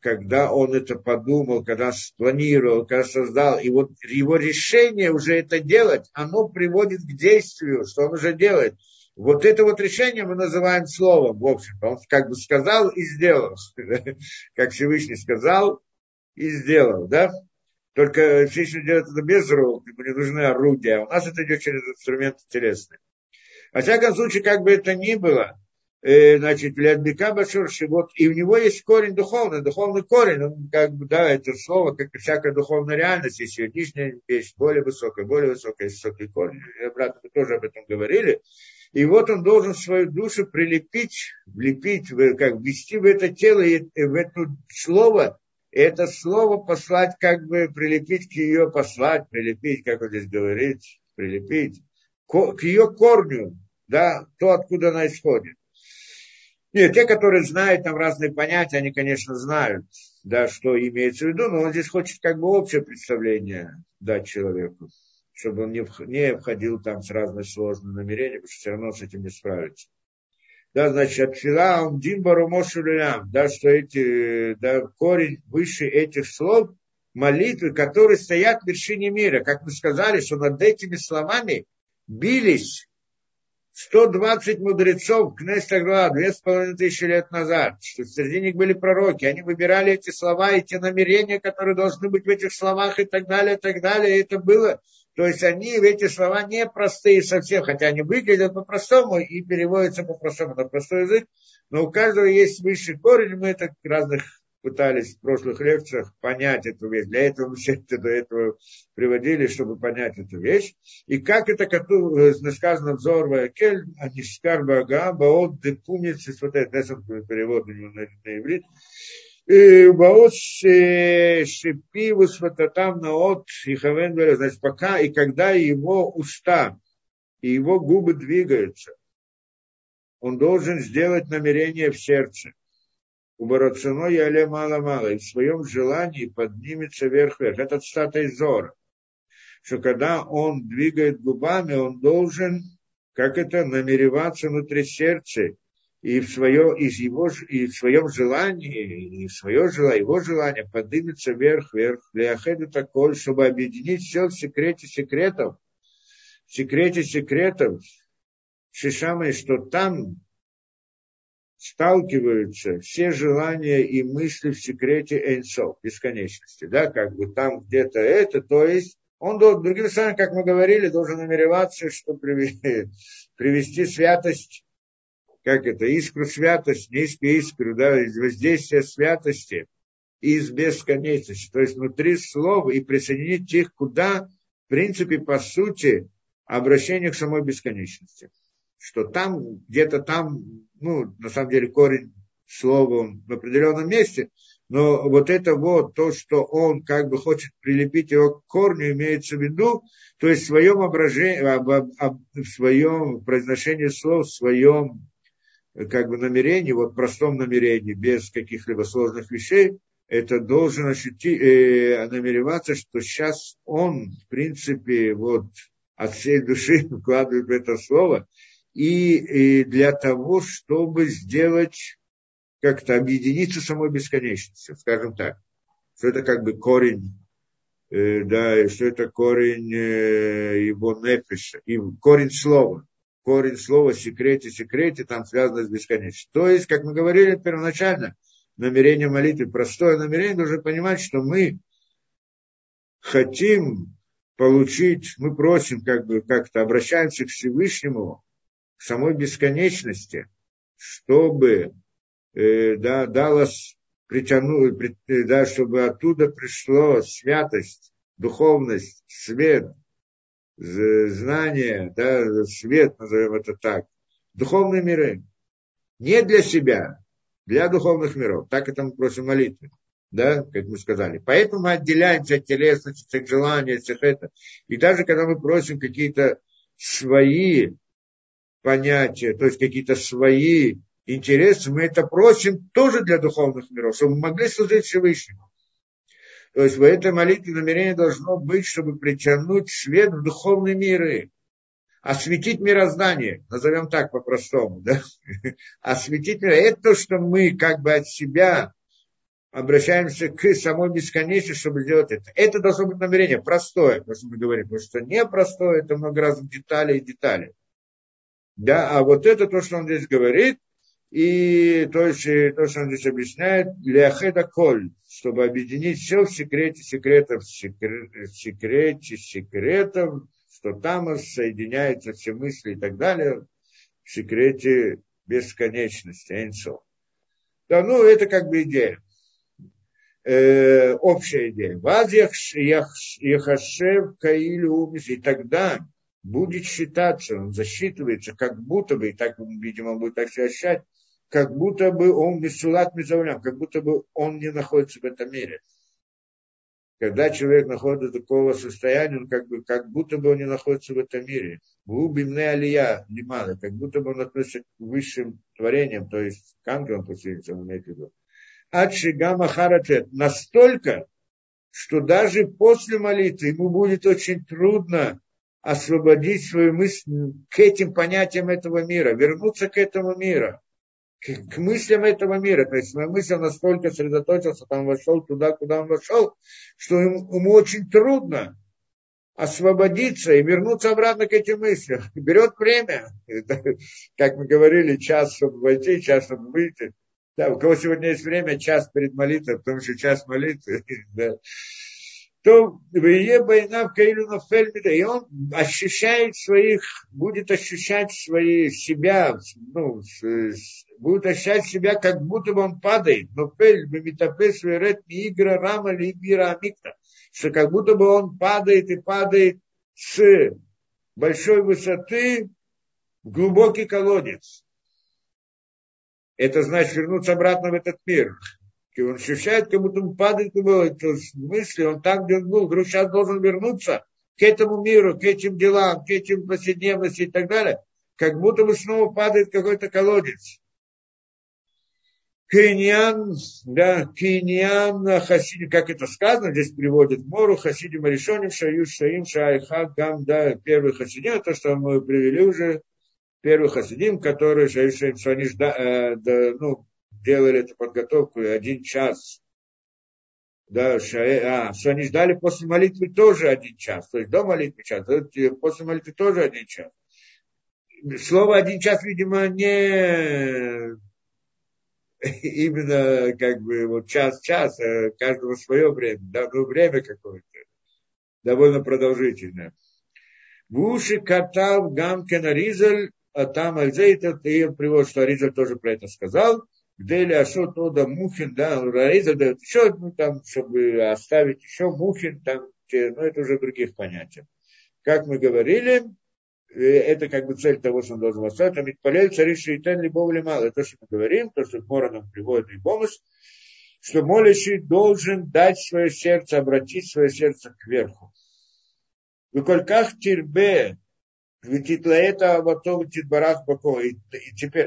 когда он это подумал, когда спланировал, когда создал, и вот его решение уже это делать, оно приводит к действию, что он уже делает. Вот это вот решение мы называем словом, в общем-то. Он как бы сказал и сделал. Как Всевышний сказал, и сделал, да? Только женщина делает это без рук, ему не нужны орудия. У нас это идет через инструмент телесный. Во всяком случае, как бы это ни было, значит, Лядбека Башурши, вот, и у него есть корень духовный, духовный корень, он как бы, да, это слово, как и всякая духовная реальность, есть ее нижняя вещь, более высокая, высокий корень, и обратно мы тоже об этом говорили, и вот он должен свою душу прилепить, влепить, как ввести в это тело, и в это слово, и это слово послать, как бы прилепить к ее, послать, прилепить, как он здесь говорит, прилепить, к ее корню, да, то, откуда она исходит. Нет, те, которые знают там разные понятия, они, конечно, знают, да, что имеется в виду, но он здесь хочет как бы общее представление дать человеку, чтобы он не входил там с разных сложных намерений, потому что все равно с этим не справится. Да, значит, от фила он димбару мошулям, да, что эти, да, корень выше этих слов молитвы, которые стоят в вершине мира. Как мы сказали, что над этими словами бились 120 мудрецов Кнест Агра 2500 лет назад, что среди них были пророки, они выбирали эти слова и те намерения, которые должны быть в этих словах и так далее, и так далее. И это было, то есть они, эти слова не простые совсем, хотя они выглядят по-простому и переводятся по-простому на простой язык, но у каждого есть высший корень, мы это разных пытались в прошлых лекциях понять эту вещь. Для этого мы все это до этого приводили, чтобы понять эту вещь. И как это сказано в Зорва Кель, Анишкар Бага, Баот Депумец, вот это перевод у него на иврит, Баот Шипивус, вот там наот, и Хавенбер, значит, пока и когда его уста и его губы двигаются, он должен сделать намерение в сердце. Уборотцено яле мало-мало, и в своем желании поднимется вверх-вверх. Это цитата из Зора, что когда он двигает губами, он должен, как это, намереваться внутри сердца, и в своем желании, и его желание поднимется вверх-вверх. Ляхеду такой, чтобы объединить все в секрете секретов, Шишамы, что там сталкиваются все желания и мысли в секрете Эйнсов, бесконечности, да, как бы там где-то это, то есть он должен, другими словами, как мы говорили, должен намереваться, что привести святость, как это, искру святости, низкую искру, да, воздействие святости из бесконечности, то есть внутри слов и присоединить их куда, в принципе, по сути, обращение к самой бесконечности. Что там, где-то там, ну, на самом деле, корень слова он в определенном месте, но вот это вот, то, что он как бы хочет прилепить его к корню, имеется в виду, то есть в своем в своем произношении слов, в своем как бы намерении, вот простом намерении, без каких-либо сложных вещей, это должен ощутить, намереваться, что сейчас он, в принципе, вот от всей души вкладывает в это слово, и для того, чтобы сделать, как-то объединиться с самой бесконечностью, скажем так. Что это как бы корень, да, что это корень его непиша, и корень слова, секрете, там связано с бесконечностью. То есть, как мы говорили первоначально, намерение молитвы, простое намерение, нужно понимать, что мы хотим получить, мы просим, как бы как-то обращаемся к Всевышнему, самой бесконечности, чтобы далось притянуть, да, чтобы оттуда пришло святость, духовность, свет, знание, да, свет, назовем это так, духовные миры. Не для себя, для духовных миров. Так это мы просим молитвы, да, как мы сказали. Поэтому мы отделяемся от телесности, от желания, от всех этого. И даже когда мы просим какие-то свои понятия, то есть какие-то свои интересы, мы это просим тоже для духовных миров, чтобы мы могли служить Всевышнему. То есть в этой молитве намерение должно быть, чтобы притянуть свет в духовные миры, осветить мироздание, назовем так по-простому, да? Осветить мироздание. Это то, что мы как бы от себя обращаемся к самой бесконечности, чтобы сделать это. Это должно быть намерение простое, потому что мы говорим, потому что непростое, это много раз детали и детали. Да, а вот это то, что он здесь говорит, И то, что он здесь объясняет, «Ляхеда коль», чтобы объединить все в секрете секретов, секретов, что там соединяются все мысли и так далее, в секрете бесконечности, энцо. Да, ну, это как бы идея. Общая идея. «Ваз яхашев каилю умис», и тогда будет считаться, он засчитывается, как будто бы, и так, видимо, будет так ощущать, как будто бы он бессулат мизавлям, как будто бы он не находится в этом мире. Когда человек находится в такого состояния, он как будто бы он не находится в этом мире. Глубинная алия, лимана, как будто бы он относится к высшим творениям, то есть к ангелам, поселится, он имеет в виду. Адшигама харатет, настолько, что даже после молитвы ему будет очень трудно освободить свою мысль к этим понятиям этого мира, вернуться к этому миру, к мыслям этого мира. То есть моя мысль настолько сосредоточился, там вошел туда, куда он вошел, что ему очень трудно освободиться и вернуться обратно к этим мыслям. Берет время. Это, как мы говорили, час, чтобы войти, час, чтобы выйти. Да, у кого сегодня есть время, час перед молитвой, потому что час молитвы. Да. То и он ощущает своих, будет ощущать свои себя, ну, будет ощущать себя, как будто бы он падает, но что как будто бы он падает и падает с большой высоты в глубокий колодец. Это значит вернуться обратно в этот мир. И он ощущает, как будто он падает в мысли, он там, где он был, вдруг сейчас должен вернуться к этому миру, к этим делам, к этим повседневности и так далее, как будто бы снова падает какой-то колодец. Киньян, да, киньян хасидим, как это сказано, здесь приводит мору, хасидим решоним, шаю, шаим, шайха, гам, да, первый хасидим, то, что мы привели уже, первый хасидим, который, шаю, шаим, что они делали эту подготовку 1 час. Да, что они ждали после молитвы тоже 1 час. То есть до молитвы час, после молитвы тоже 1 час. Слово 1 час, видимо, не именно как бы вот час-час, каждого свое время, да, ну, время какое-то, довольно продолжительное. Буши катал гамкин Аризаль, а там Альзей, и привод, что Аризаль тоже про это сказал. Дели Ашот Ода Мухин, да, Раиза дает еще одну там, чтобы оставить еще Мухин, там, но это уже других понятий. Как мы говорили, это как бы цель того, что он должен оставить, там ведь полей царь Шейтен Либов Лимал, это то, что мы говорим, то, что Мора нам приводит и помощь, что молящий должен дать свое сердце, обратить свое сердце кверху. В кольках тирбе, и теперь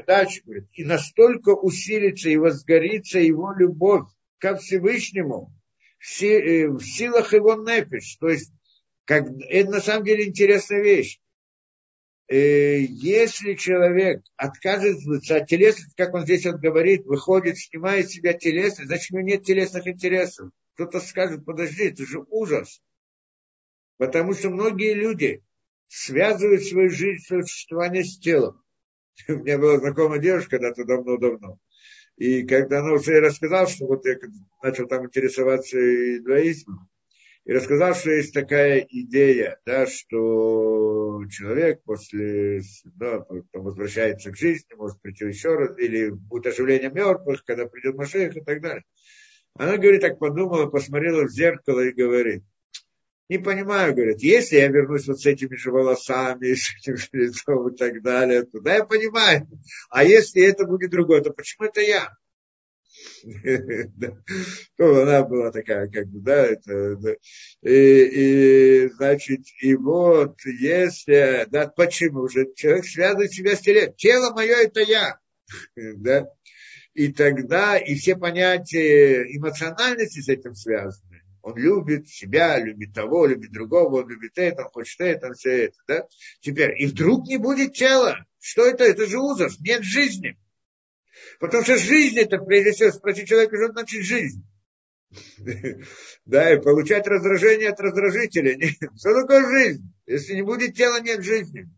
дальше говорит, и настолько усилится и возгорится его любовь ко Всевышнему в силах его Непиш. То есть, как, это на самом деле интересная вещь. Если человек отказывается от телесности, как он здесь вот говорит, выходит, снимает с себя телесность, значит, у него нет телесных интересов. Кто-то скажет, подожди, это же ужас. Потому что многие люди связывает свою жизнь, свое существование с телом. У меня была знакомая девушка когда-то давно-давно. И когда она уже рассказала, что вот я начал там интересоваться иудаизмом, и рассказал, что есть такая идея, да, что человек после, да, возвращается к жизни, может прийти еще раз, или будет оживление мертвых, когда придет Машиах и так далее. Она, говорит, так подумала, посмотрела в зеркало и говорит, не понимаю, говорит, если я вернусь вот с этими же волосами, с этим же лицом и так далее, то да, я понимаю. А если это будет другое, то почему это я? Она была такая, как бы, да, это... И, значит, и вот, если... Да, почему уже человек связывает себя с телом? Тело мое – это я, да? И тогда, и все понятия эмоциональности с этим связаны. Он любит себя, любит того, любит другого, он любит это, он хочет это, все это, да? Теперь, и вдруг не будет тела. Что это? Это же ужас. Нет жизни. Потому что жизнь это, прежде всего, спросить человека, что значит жизнь. Да, и получать раздражение от раздражителя. Что такое жизнь? Если не будет тела, нет жизни.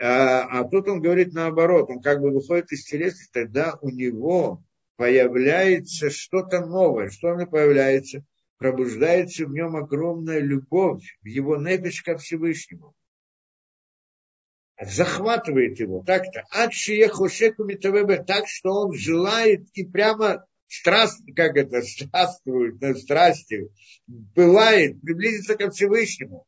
А тут он говорит наоборот, он как бы выходит из телесности, тогда у него появляется что-то новое. Что оно появляется? Пробуждается в нем огромная любовь, в его непиш ко Всевышнему. Захватывает его, так-то. Так, что он желает и прямо страстью, пылает, приблизится ко Всевышнему.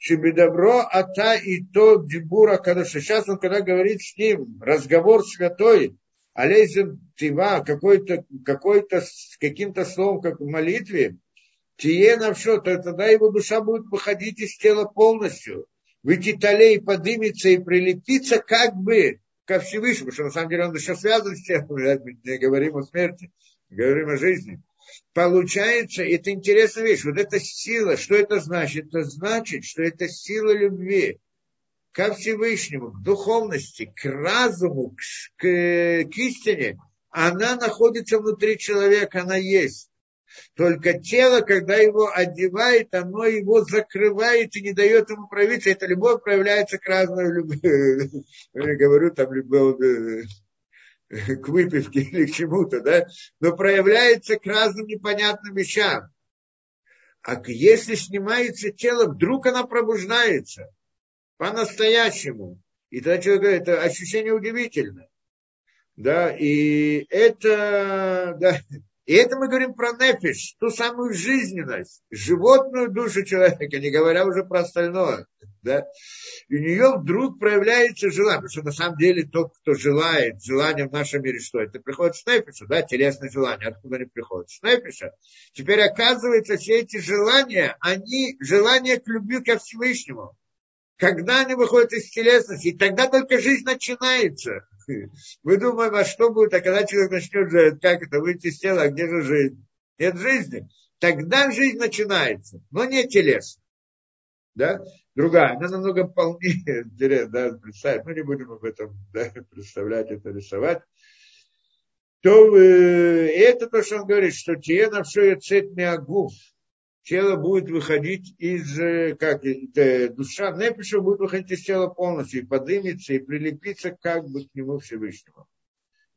Шибедобро, ата и то дебура кадоша. Сейчас он, когда говорит с ним, разговор святой, алейзен тива, каким-то словом, как в молитве, тие на все, тогда его душа будет выходить из тела полностью. Вититалей подымется и прилепится как бы ко Всевышнему, что на самом деле он еще связан с тем, мы не говорим о смерти, говорим о жизни. Получается, это интересная вещь, вот эта сила, что это значит? Это значит, что это сила любви ко Всевышнему, к духовности, к разуму, к истине, она находится внутри человека, она есть. Только тело, когда его одевает, оно его закрывает и не дает ему проявиться. Эта любовь проявляется к разной любви. Я говорю, там любовь к выпивке или к чему-то, да? Но проявляется к разным непонятным вещам. А если снимается тело, вдруг она пробуждается по-настоящему. И тогда человек говорит, это ощущение удивительное. Да? И это... Да. И это мы говорим про нефиш, ту самую жизненность, животную душу человека, не говоря уже про остальное. Да? И у нее вдруг проявляется желание, потому что на самом деле тот, кто желает, желание в нашем мире что? Это приходит с нефиша, да, телесное желание, откуда они приходят? С нефиша. Теперь оказывается, все эти желания, они желания к любви ко Всевышнему. Когда они выходят из телесности, и тогда только жизнь начинается. Мы думаем, а что будет, а когда человек начнет жить, как это, выйти из тела, а где же жизнь? Нет жизни. Тогда жизнь начинается, но не телесно. Да? Другая, она намного полнее, интересно, да, представить. Мы не будем об этом, да, представлять, это рисовать. То это то, что он говорит, что те на все яцет миагуф. Тело будет выходить из, как, душа, непишу будет выходить из тела полностью, и подымется, и прилепится как бы к нему Всевышнему.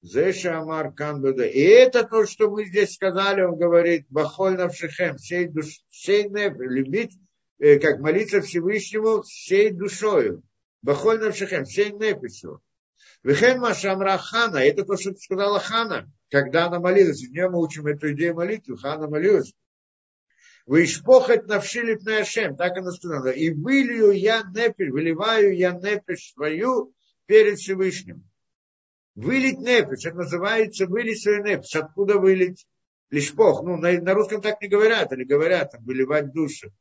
Зеша Амар Канбеда. И это то, что мы здесь сказали, он говорит, бахоль навшихем, всей душой, всей любить, как молиться Всевышнему всей душою. Бахоль навшихем, всей непишу. Вехен Машамра Хана, это то, что сказала Хана, когда она молилась. В нее мы учим эту идею молитвы, Хана молилась. Вы ишпохать навшилит на Ашем, так она сказала. И выливаю я непиш свою перед Всевышним. Вылить непиш, это называется вылить свой непиш. Откуда вылить? Лишпох. Ну, на русском так не говорят, или говорят, там, выливать душу.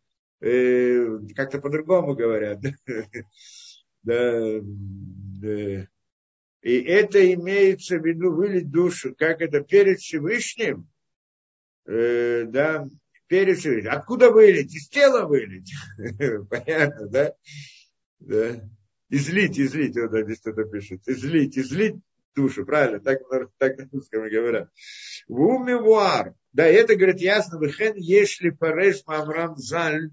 Как-то по-другому говорят. И это имеется в виду вылить душу, как это перед Всевышним, да. Откуда вылить? Из тела вылить. Понятно, да? Да? Излить. Вот здесь кто-то пишет. Излить душу. Правильно? Так на русском говорят. Вумивуар. Да, это, говорит, ясно. Вехен ешли пареш мамрам заль.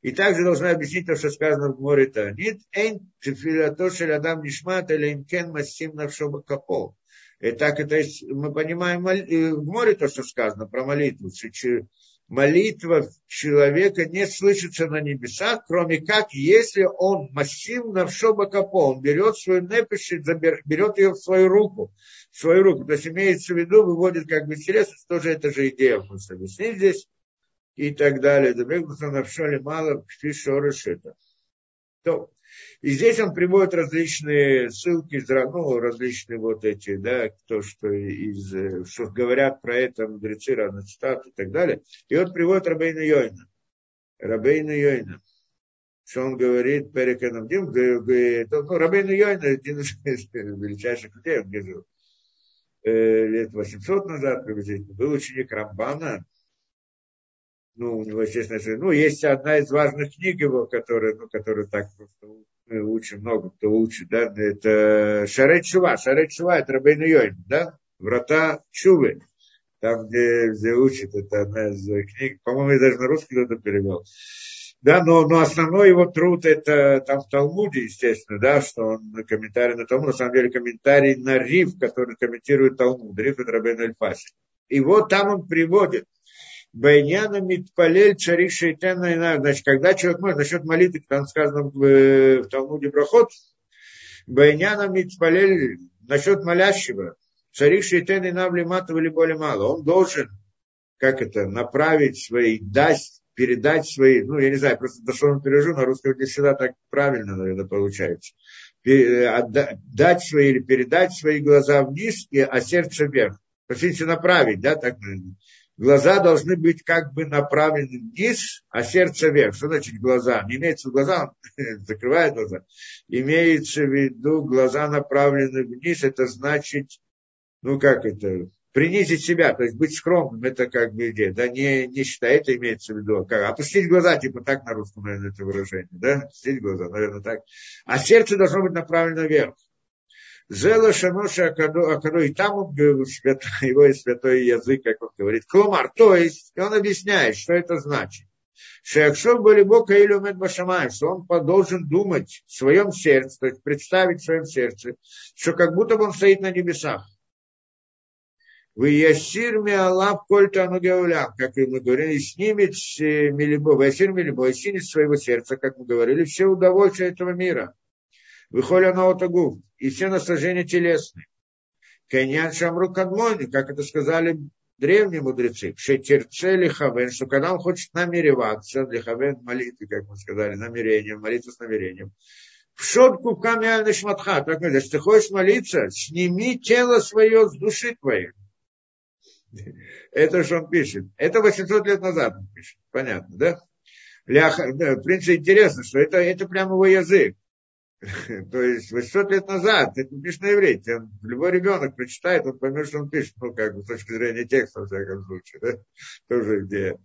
И также должна объяснить то, что сказано в море Таанит. Эйн тфилатошель адам нишмат элейм кен массим навшоба капол. И так это мы понимаем в море то, что сказано про молитву. Молитва человека не слышится на небесах, кроме как, если он массивно в шобакапо, он берет свою непиш, берет ее в свою руку. То есть имеется в виду, выводит как бы телесно, тоже эта же идея, мы с вами здесь, и так далее. То. И здесь он приводит различные ссылки, различные вот эти, да, то, что, что говорят про это мудрецы, разные цитаты и так далее. И вот приводит Рабейну Йона. Что он говорит, переканавдим, Рабейну Йона один из величайших людей, он жил лет 800 назад приблизительно, был ученик Рамбана. Ну, у него, естественно, есть одна из важных книг его, которую так просто учим, много кто учит, да, это Шарей Чува. Шарей Чува, это Рабейну Йона, да, врата Чувы. Там, где учат, это одна из книг, по-моему, я даже на русский кто-то перевел. Да, но основной его труд это там в Талмуде, естественно, да, что он комментарий на Талмуд, на самом деле комментарий на Риф, который комментирует Талмуд, Риф это Рабейну Альфаси. И вот там он приводит Байняна Митпалель Чарик Шейтена Ина. Значит, когда человек может, насчет молитвы, там сказано в Талмуде Брахот, Байняна Митпалель, насчет молящего, Чарик Шейтена Ина Блиматова или более мало, он должен, как это, направить свои, дать, передать свои, ну, я не знаю, просто дословно перевожу, на русском не всегда так правильно, наверное, получается. Дать свои или передать свои глаза вниз, а сердце вверх. Простите, направить, да, так. Глаза должны быть как бы направлены вниз, а сердце вверх. Что значит глаза? Не имеется в виду глаза, закрывает глаза. Имеется в виду глаза направлены вниз, это значит, ну, как это... Принизить себя, то есть быть скромным, это как бы идея, да, не считай, это имеется в виду, как, опустить глаза, типа так на русском, наверное, это выражение, да, опустить глаза, наверное, так, а сердце должно быть направлено вверх. Зела шаноша акаду, и там он, его святой язык, как он говорит, клумар, то есть, он объясняет, что это значит. Шеакшов болибока или умед башамай, что он должен думать в своем сердце, то есть представить в своем сердце, что как будто бы он стоит на небесах. Виясир миалап кольта нугеулям, как мы говорили, снимет милибо, виясир милибо, снимет своего сердца, как мы говорили, все удовольствия этого мира. Выхоля на отагу, и все наслаждения телесные. Кайнян шамру кадмони, как это сказали древние мудрецы, шетерце лихавен, что когда он хочет намереваться, лихавен молитвы, как мы сказали, намерением, молитва с намерением. Пшот кубками аль нишматха, так говорит, если ты хочешь молиться, сними тело свое с души твоей. Это что он пишет. Это 800 лет назад он пишет. Понятно, да? В принципе, интересно, что это прямо его язык. То есть 800 лет назад, это пишет на иврите. Любой ребенок прочитает, он поймет, что он пишет. Ну, как бы, с точки зрения текста, во всяком случае. Да? Тоже где?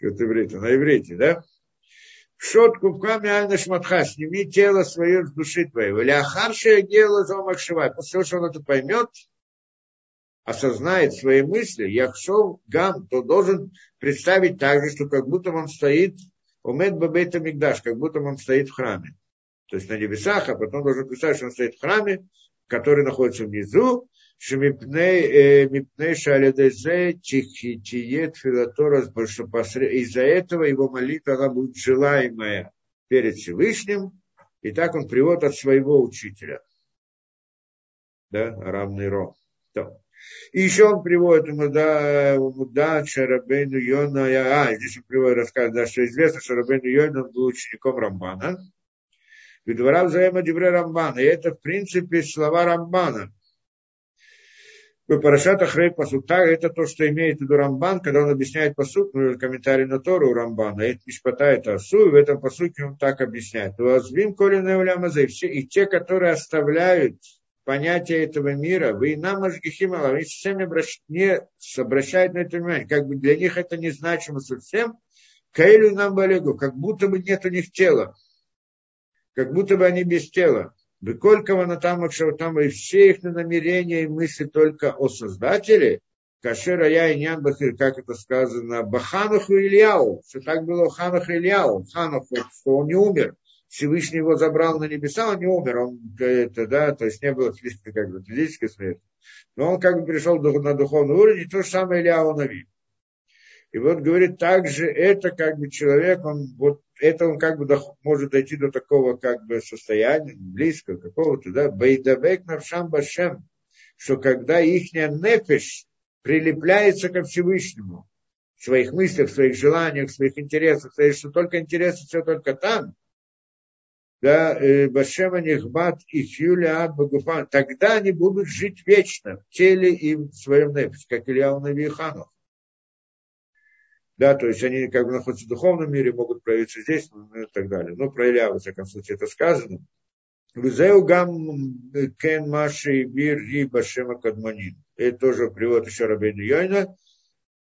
На иврите, да? Пшот кубками альна шматха, сними тело свое с души твоей. Элияхаршая гела заумакшивай. После того, что он это поймет, осознает свои мысли, яхшов гам, то должен представить так же, что как будто он стоит, умет бабейта мигдаш, как будто он стоит в храме. То есть на небесах, а потом должен представить, что он стоит в храме, который находится внизу, шемипней шаледэзэ тихитиет филаторас, что из-за этого его молитва она будет желаемая перед Всевышним, и так он приводит от своего учителя. Да, равный ром. И еще он приводит Умуда Рабейну Йона. Здесь он приводит рассказ, да, что известно, что Рабейну Йона был учеником Рамбана. И двора взаима дебре Рамбана. И это, в принципе, слова Рамбана. Парашат Ахрей Пасук. Это то, что имеет в виду Рамбан, когда он объясняет Пасук, ну, комментарий на Тору у Рамбана. Это Мишпата, это Асу, и в этом Пасуке он так объясняет. Уазвим колина улямазы. И те, которые оставляют понятие этого мира, вы и нам ажгихимала, они совсем не обращают на это внимание, как бы для них это незначимо совсем, каэлю нам балегу, как будто бы нет у них тела, как будто бы они без тела, бы колького на там и все их намерения и мысли только о Создателе, кашера я и нян бахир, как это сказано, бахануху Ильяу, все так было у ханаха Ильяу, ханаху, что он не умер, Всевышний его забрал на небеса, он не умер, он, это, да, то есть не было как бы, физической смерти. Но он как бы пришел на духовный уровень, и то же самое Элияху ха-Нави. И вот говорит, также это как бы человек, он, вот, это он как бы может дойти до такого как бы состояния, близкого какого-то, да, бейдавек навшам башем, что когда ихняя непиш прилепляется ко Всевышнему, в своих мыслях, в своих желаниях, в своих интересах, что только интересы, все только там, да, Башема Нихбат и Хьюля Ад Багуфан, тогда они будут жить вечно в теле и в своем нефсе, как Элияху ха-Нави и Ханох. Да, то есть они как бы находятся в духовном мире, могут проявиться здесь, ну, и так далее. Но про Элияху, во всяком случае, это сказано. Вызеу гам кен маши бир ри Башема Кадмонин. Это тоже приводит еще Рабейну Йона.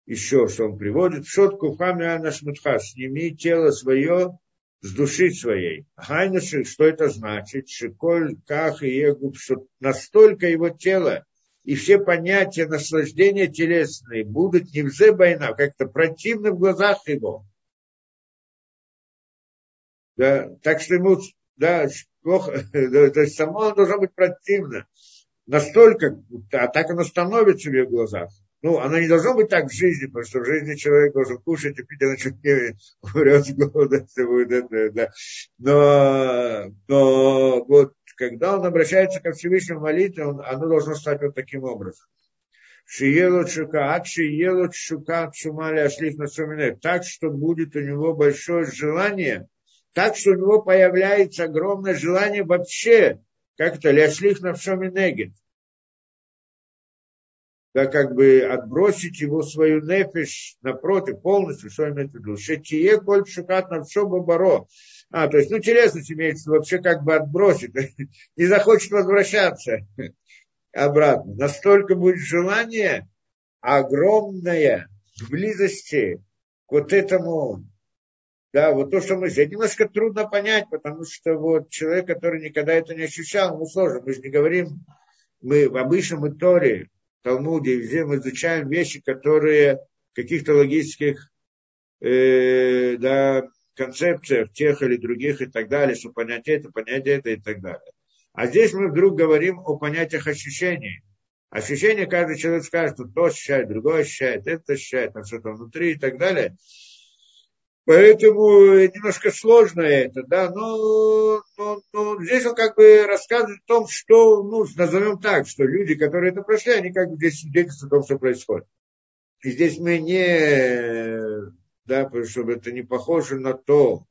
Еще, что он приводит. Шот куфами ана шмутха. Сними тело свое с души своей. Хайнуши, что это значит? Шиколь, ках и егуб, что настолько его тело и все понятия наслаждения телесные будут невзебайна, как-то противны в глазах его. Да, так что ему да, плохо, то есть само должно быть противно. Настолько так оно становится в ее глазах. Ну, она не должна быть так в жизни, потому что в жизни человек должен кушать и пить, она чуть не умрет с голода. Да. Но вот, когда он обращается ко Всевышнему молитве, оно должно стать вот таким образом. Так, что будет у него большое желание, так, что у него появляется огромное желание вообще, как-то ляшлих на вшоминегет. Да, как бы отбросить его свою нефиш напротив, полностью, что имеет в виду? Шетие коль пшукат на вшобобаро. То есть, ну, интересность имеется вообще как бы отбросить, не захочет возвращаться обратно. Настолько будет желание огромное в близости к вот этому. Да, вот то, что мы здесь. Немножко трудно понять, потому что вот человек, который никогда это не ощущал, ему сложно. Мы же не говорим, мы в обычном Торе, Талмуде, везде мы изучаем вещи, которые в каких-то логических концепциях тех или других и так далее, что понятие это и так далее. А здесь мы вдруг говорим о понятиях ощущений. Ощущения каждый человек скажет, что то ощущает, другое ощущает, это ощущает, там что-то внутри и так далее. Поэтому немножко сложно это, да, но здесь он как бы рассказывает о том, что, ну, назовем так, что люди, которые это прошли, они как бы здесь свидетельствуют о том, что происходит. И здесь мы не, да, чтобы это не похоже на то,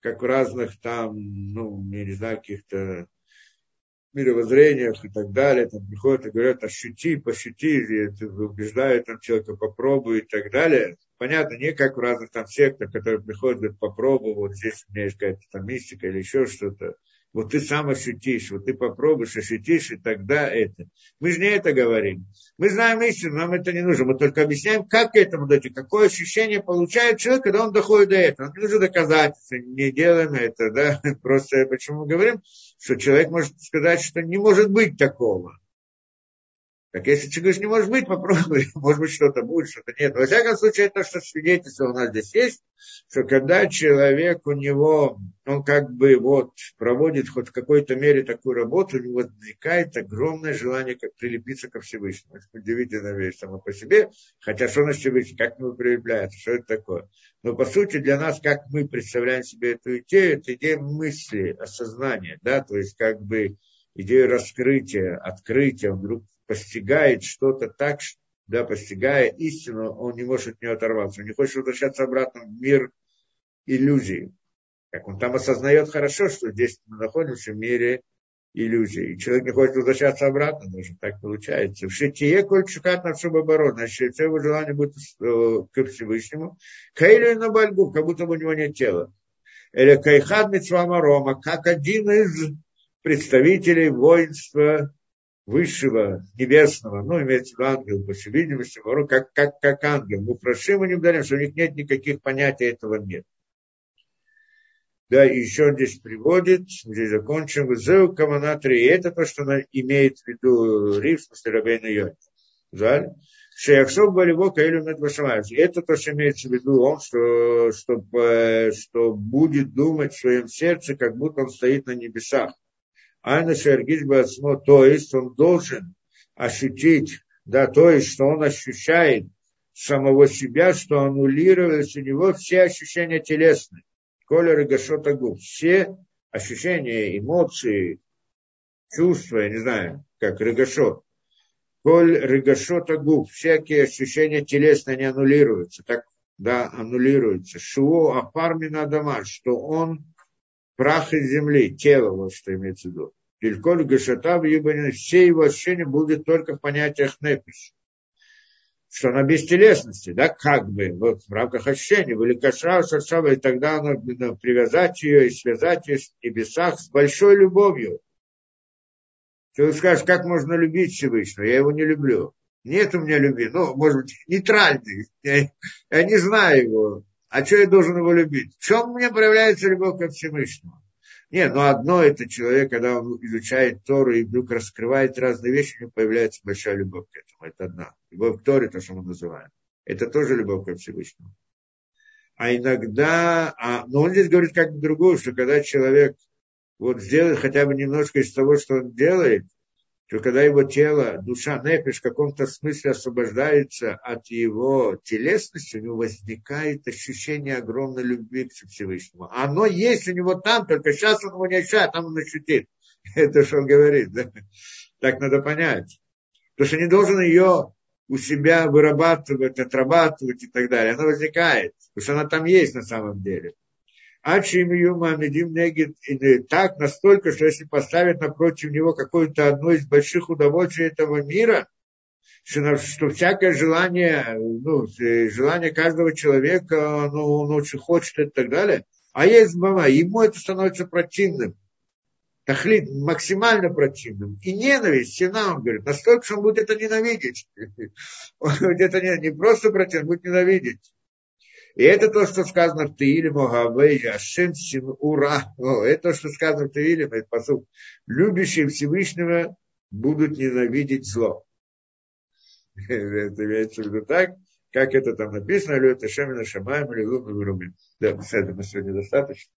как в разных там, ну, не знаю, каких-то мировоззрениях и так далее, там приходят и говорят, ощути, пощути, убеждают там человека, попробуй и так далее. Понятно, не как в разных там сектах, которые приходят, говорят, попробуй, вот здесь у меня есть какая-то там мистика или еще что-то. Вот ты сам ощутишь, вот ты попробуешь, ощутишь, и тогда это. Мы же не это говорим. Мы знаем истину, нам это не нужно. Мы только объясняем, как к этому дойти, какое ощущение получает человек, когда он доходит до этого. Нам не нужно доказательства, не делаем это, да. Просто почему мы говорим, что человек может сказать, что не может быть такого. Так если ты говоришь, не может быть, попробуй, может быть, что-то будет, что-то нет. Во всяком случае, это что свидетельство у нас здесь есть, что когда человек у него, он как бы вот проводит хоть в какой-то мере такую работу, у него возникает огромное желание как прилепиться ко Всевышнему. Это удивительная вещь сама по себе, хотя что на Всевышний, как к нему прилепляется, что это такое. Но по сути для нас, как мы представляем себе эту идею, это идея мысли, осознания, да, то есть как бы идея раскрытия, открытия, вдруг постигает что-то так, да, постигая истину, он не может от нее оторваться. Он не хочет возвращаться обратно в мир иллюзий. Как он там осознает хорошо, что здесь мы находимся в мире иллюзий. И человек не хочет возвращаться обратно, но так получается. В шитие коль чукат на всю боборон, значит, его желание будет к Всевышнему. Каилю на бальгу, как будто бы у него нет тела. Или кайхад митсвамарома, как один из представителей воинства высшего, небесного, ну, имеется в виду ангел, по всей видимости, как ангел. Мы прошим и не ударим, что у них нет никаких понятий, этого нет. Да, и еще здесь приводит, здесь закончим, «Зеу каванот», и это то, что она имеет в виду Ривс, после Рабейну Йона. Жаль. «Шеяксов болево каэлю мед башамаев». Это то, что имеется в виду он, что будет думать в своем сердце, как будто он стоит на небесах. Айна Шергиш Басмо, то есть он должен ощутить, да, то есть, что он ощущает самого себя, что аннулировались у него все ощущения телесные, колеры гашота губ, все ощущения, эмоции, чувства, я не знаю, как рыгашот, коль рыгашота губ, всякие ощущения телесные не аннулируются, так, да, аннулируются. Шуо апармина дома, что он прах из земли, тело, вот что имеется в виду. Ильколь гашата вьюбанин, все его ощущения будут только в понятиях непиш. Что она без телесности, да, как бы, вот в рамках ощущений, великаша, шаршава, и тогда надо привязать ее и связать ее в небесах с большой любовью. Ты скажешь, как можно любить Всевышнего, я его не люблю. Нет у меня любви, ну, может быть, нейтральный, я не знаю его. А что я должен его любить? В чем мне проявляется любовь ко Всевышнему? Не, ну одно это человек, когда он изучает Тору и вдруг раскрывает разные вещи, у него появляется большая любовь к этому. Это одна. Любовь к Торе, то, что мы называем. Это тоже любовь ко Всевышнему. а иногда... но он здесь говорит как бы другое, что когда человек вот сделает хотя бы немножко из того, что он делает, то когда его тело, душа, непиш в каком-то смысле освобождается от его телесности, у него возникает ощущение огромной любви к Всевышнему. Оно есть у него там, только сейчас он его не ощущает, а там он ощутит. Это что он говорит. Да? Так надо понять. Потому что не должен ее у себя вырабатывать, отрабатывать и так далее. Она возникает, потому что она там есть на самом деле. Так настолько, что если поставить напротив него какое-то одно из больших удовольствий этого мира, что всякое желание, ну, желание каждого человека, ну, он очень хочет и так далее, а есть мама, ему это становится противным. Тахлит максимально противным. И ненависть, сена, он говорит, настолько, что он будет это ненавидеть. Он будет это не просто противным, будет ненавидеть. И это то, что сказано в Теилим, это посуд. Любящие Всевышнего будут ненавидеть зло. Это имеется в виду так, как это там написано, «Лю это шем и нашамаем, или лу мы вырубим». Да, с этого сегодня достаточно.